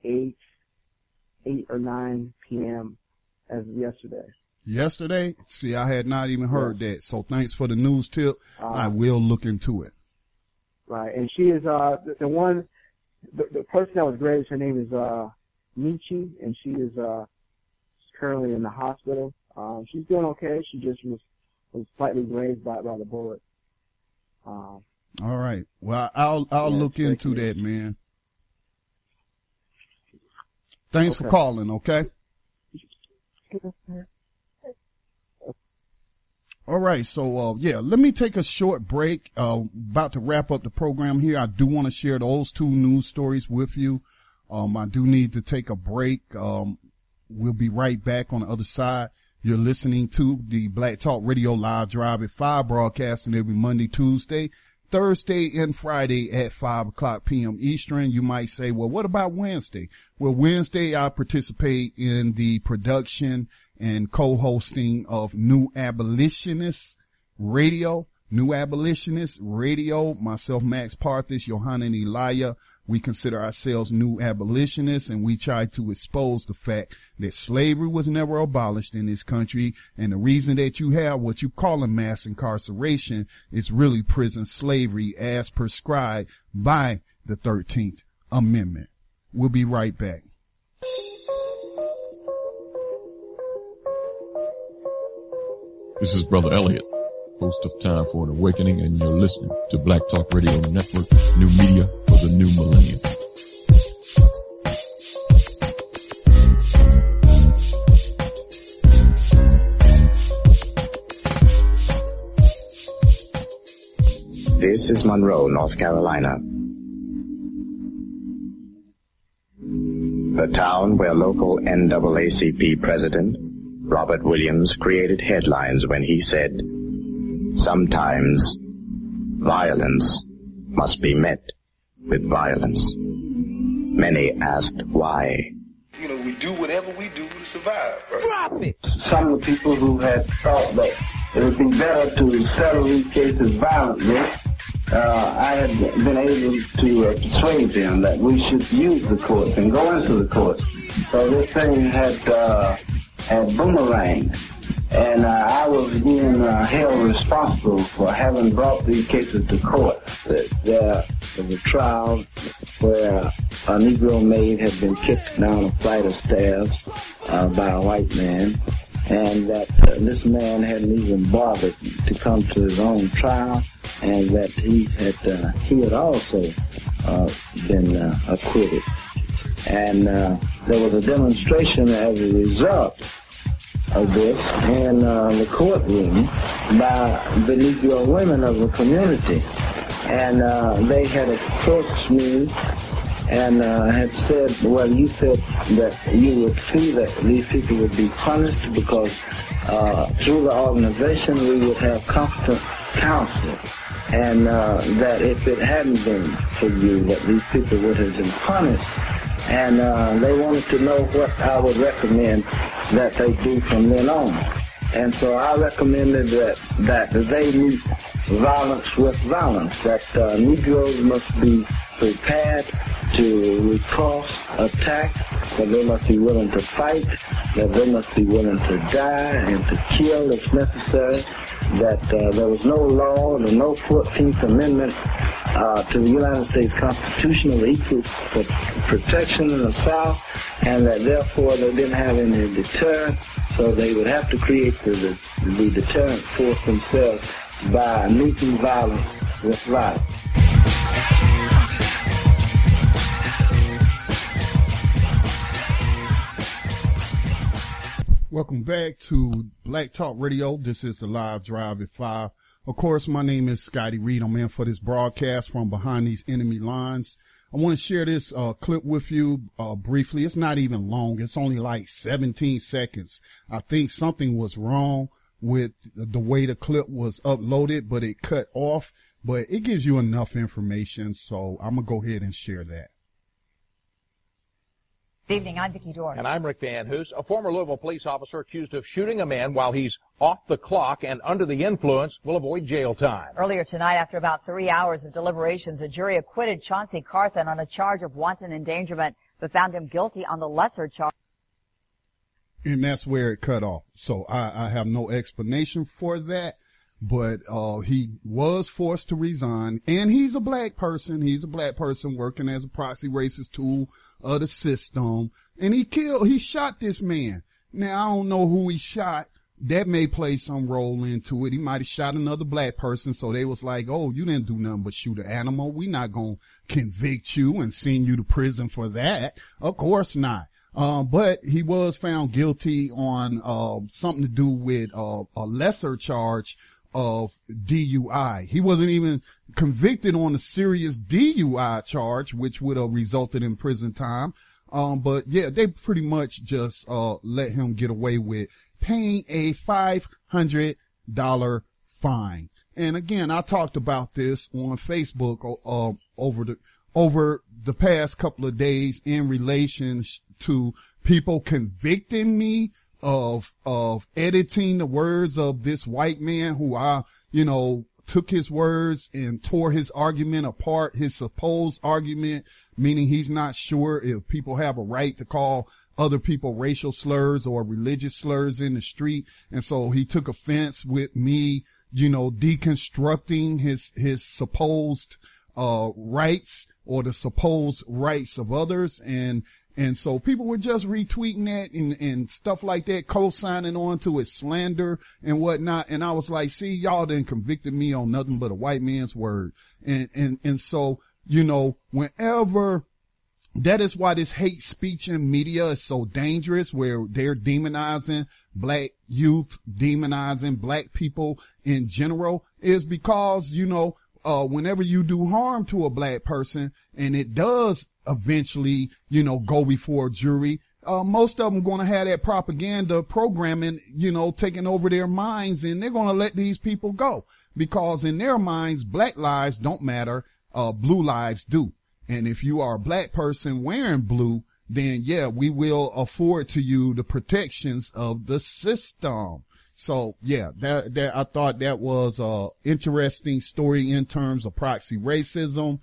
8 or 9 p.m. as of yesterday. Yesterday? See, I had not even heard that. So thanks for the news tip. I will look into it. Right, and she is the person that was grazed. Her name is Michi, and she is currently in the hospital. She's doing okay. She just was slightly grazed by the bullet. All right. Well, I'll look into that, man. Thanks for calling. Okay. All right. So, let me take a short break. About to wrap up the program here. I do want to share those 2 news stories with you. I do need to take a break. We'll be right back on the other side. You're listening to the Black Talk Radio Live Drive at 5, broadcasting every Monday, Tuesday, Thursday, and Friday at 5:00 p.m. Eastern. You might say, well, what about Wednesday? Well, Wednesday, I participate in the production and co-hosting of New Abolitionist Radio. Myself, Max Parthas, Johanna and Elia. We consider ourselves new abolitionists, and we try to expose the fact that slavery was never abolished in this country. And the reason that you have what you call a mass incarceration is really prison slavery as prescribed by the 13th Amendment. We'll be right back. This is Brother Elliot, host of Time for an Awakening, and you're listening to Black Talk Radio Network, New Media. the new millennium. This is Monroe, North Carolina, the town where local NAACP president Robert Williams created headlines when he said, "Sometimes violence must be met with violence." Many asked why. You know, we do whatever we do to survive. Right? Drop it! Some of the people who had thought that it would be better to settle these cases violently, I had been able to persuade them that we should use the courts and go into the courts. So this thing had boomeranged, and I was being held responsible for having brought these cases to court. There was a trial where a Negro maid had been kicked down a flight of stairs by a white man, and that this man hadn't even bothered to come to his own trial, and that he had also been acquitted. And there was a demonstration as a result of this in the courtroom by the Negro women of the community. And they had approached me and had said, well, you said that you would see that these people would be punished because through the organization we would have constant counsel, and that if it hadn't been for you, that these people would have been punished. And they wanted to know what I would recommend that they do from then on. And so I recommended that they meet violence with violence, that Negroes must be prepared to repulse attack, that they must be willing to fight, that they must be willing to die and to kill if necessary, that there was no law, there was no 14th Amendment to the United States Constitution of equal protection in the South, and that therefore they didn't have any deterrent, so they would have to create the deterrent force themselves by meeting violence with violence. Welcome back to Black Talk Radio. This is the Live Drive at 5. Of course, my name is Scotty Reed. I'm in for this broadcast from behind these enemy lines. I want to share this clip with you briefly. It's not even long. It's only like 17 seconds. I think something was wrong with the way the clip was uploaded, but it cut off. But it gives you enough information, so I'm going to go ahead and share that. Good evening, I'm Vicki Dorn. And I'm Rick Van Hoos. A former Louisville police officer accused of shooting a man while he's off the clock and under the influence will avoid jail time. Earlier tonight, after about 3 hours of deliberations, a jury acquitted Chauncey Carthen on a charge of wanton endangerment, but found him guilty on the lesser charge. And that's where it cut off. So I have no explanation for that, but he was forced to resign, and he's a black person. He's a black person working as a proxy racist tool of the system, and he shot this man. Now, I don't know who he shot. That may play some role into it. He might have shot another black person, so they was like, oh, you didn't do nothing but shoot an animal. We not gonna convict you and send you to prison for that. Of course not. But he was found guilty on something to do with a lesser charge of DUI. He wasn't even convicted on a serious DUI charge, which would have resulted in prison time. But yeah, they pretty much just let him get away with paying a $500 fine. And again, I talked about this on Facebook over the past couple of days in relation to people convicting me of editing the words of this white man who I, you know, took his words and tore his argument apart, his supposed argument, meaning he's not sure if people have a right to call other people racial slurs or religious slurs in the street. And so he took offense with me, you know, deconstructing his supposed rights or the supposed rights of others. And so people were just retweeting that and stuff like that, co-signing on to his slander and whatnot. And I was like, see, y'all done convicted me on nothing but a white man's word. And so You know, whenever, that is why this hate speech in media is so dangerous, where they're demonizing black youth, demonizing black people in general, is because, you know, whenever you do harm to a black person and it does eventually, you know, go before a jury, most of them going to have that propaganda programming, you know, taking over their minds, and they're going to let these people go because in their minds, black lives don't matter. Blue lives do. And if you are a black person wearing blue, then yeah, we will afford to you the protections of the system. So yeah, that I thought that was a interesting story in terms of proxy racism.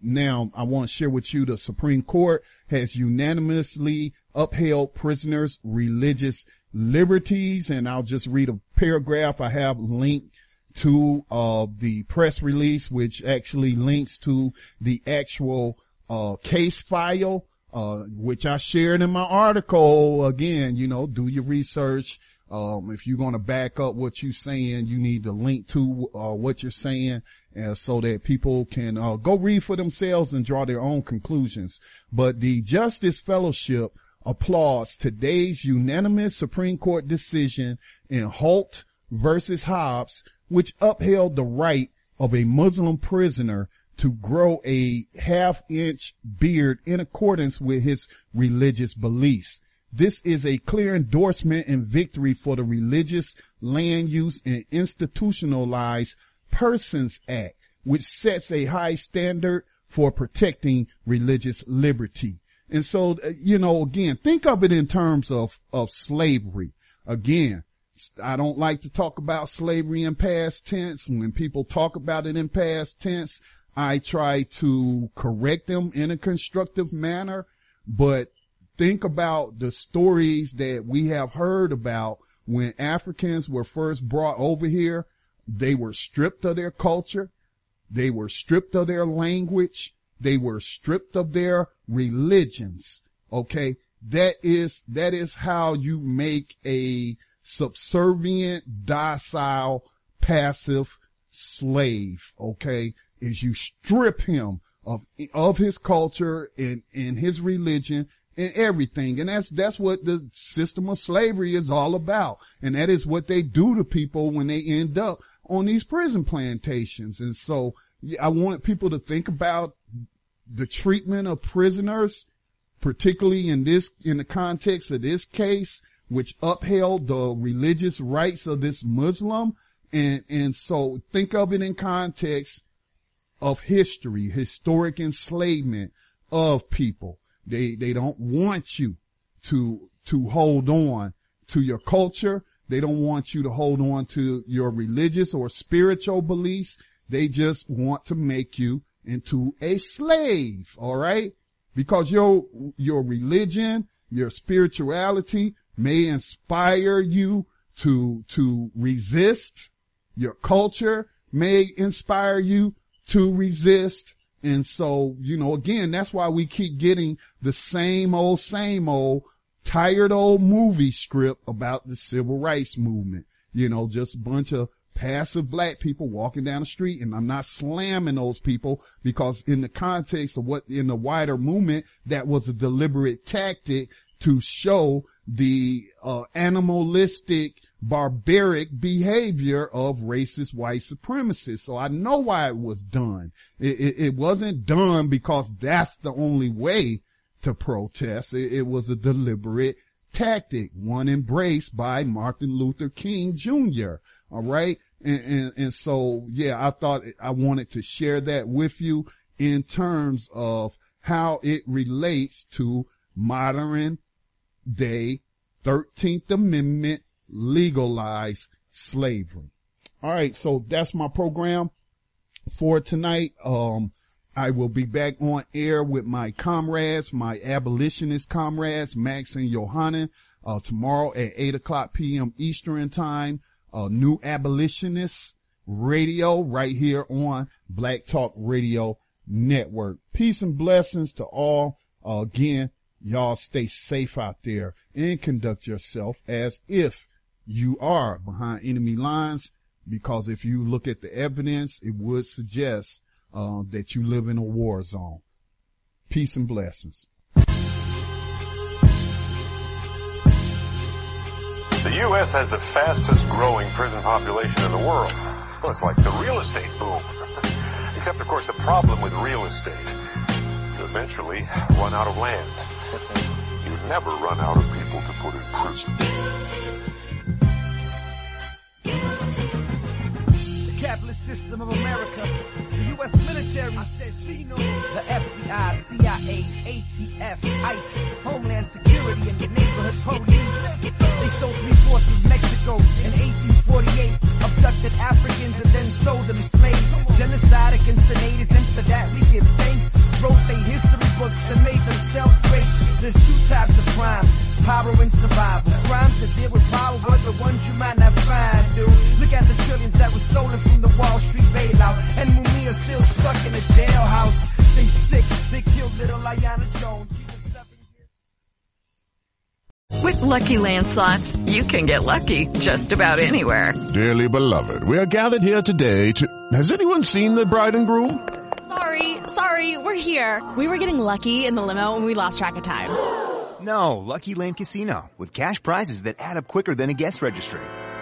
Now I want to share with you the Supreme Court has unanimously upheld prisoners' religious liberties. And I'll just read a paragraph I have linked to the press release, which actually links to the actual case file, which I shared in my article. Again, you know, do your research. If you're going to back up what you're saying, you need to link to what you're saying, so that people can go read for themselves and draw their own conclusions. But the Justice Fellowship applauds today's unanimous Supreme Court decision in Holt versus Hobbs, which upheld the right of a Muslim prisoner to grow a half-inch beard in accordance with his religious beliefs. This is a clear endorsement and victory for the Religious Land Use and Institutionalized Persons Act, which sets a high standard for protecting religious liberty. And so, you know, again, think of it in terms of slavery. Again, I don't like to talk about slavery in past tense. When people talk about it in past tense, I try to correct them in a constructive manner. But think about the stories that we have heard about when Africans were first brought over here. They were stripped of their culture. They were stripped of their language. They were stripped of their religions. Okay. That is how you make a subservient, docile, passive slave, okay, is you strip him of his culture and his religion and everything. And that's what the system of slavery is all about. And that is what they do to people when they end up on these prison plantations. And so I want people to think about the treatment of prisoners, particularly in the context of this case, which upheld the religious rights of this Muslim. And so think of it in context of history, historic enslavement of people. They don't want you to hold on to your culture. They don't want you to hold on to your religious or spiritual beliefs. They just want to make you into a slave. All right. Because your religion, your spirituality may inspire you to resist. Your culture may inspire you to resist. And so, you know, again, that's why we keep getting the same old, tired old movie script about the civil rights movement. You know, just a bunch of passive black people walking down the street. And I'm not slamming those people, because in the context of what in the wider movement, that was a deliberate tactic to show the animalistic, barbaric behavior of racist white supremacists. So I know why it was done. It wasn't done because that's the only way to protest. It was a deliberate tactic, one embraced by Martin Luther King Jr. All right. And so, yeah, I thought I wanted to share that with you in terms of how it relates to modern day 13th Amendment legalized slavery. All right. So that's my program for tonight. I will be back on air with my comrades, my abolitionist comrades, Max and Johanna, tomorrow at 8:00 p.m. Eastern time, New Abolitionist Radio right here on Black Talk Radio Network. Peace and blessings to all. Again, y'all stay safe out there and conduct yourself as if you are behind enemy lines, because if you look at the evidence, it would suggest that you live in a war zone. Peace and blessings. The U.S. has the fastest growing prison population in the world. Well, it's like the real estate boom. Except, of course, the problem with real estate. You eventually run out of land. You never run out of people to put in prison. The capitalist system of America. U.S. military, I said, see no. The FBI, CIA, ATF, ICE, Homeland Security, and your neighborhood police. They sold me forces in Mexico in 1848, abducted Africans and then sold them as slaves. Genocide against the natives, and for that we give thanks. Wrote their history books and made themselves great. There's two types of crime, power and survival. Crimes that deal with power are the ones you might not find, dude. Look at the trillions that were stolen from the Wall Street bailout, and Mumia still stuck in a jailhouse. They sick. They killed little Ayanna Jones. She was 7 years. With Lucky Land Slots, you can get lucky just about anywhere. Dearly beloved, we are gathered here today to... Has anyone seen the bride and groom? Sorry, we're here. We were getting lucky in the limo and we lost track of time. No, Lucky Land Casino, with cash prizes that add up quicker than a guest registry.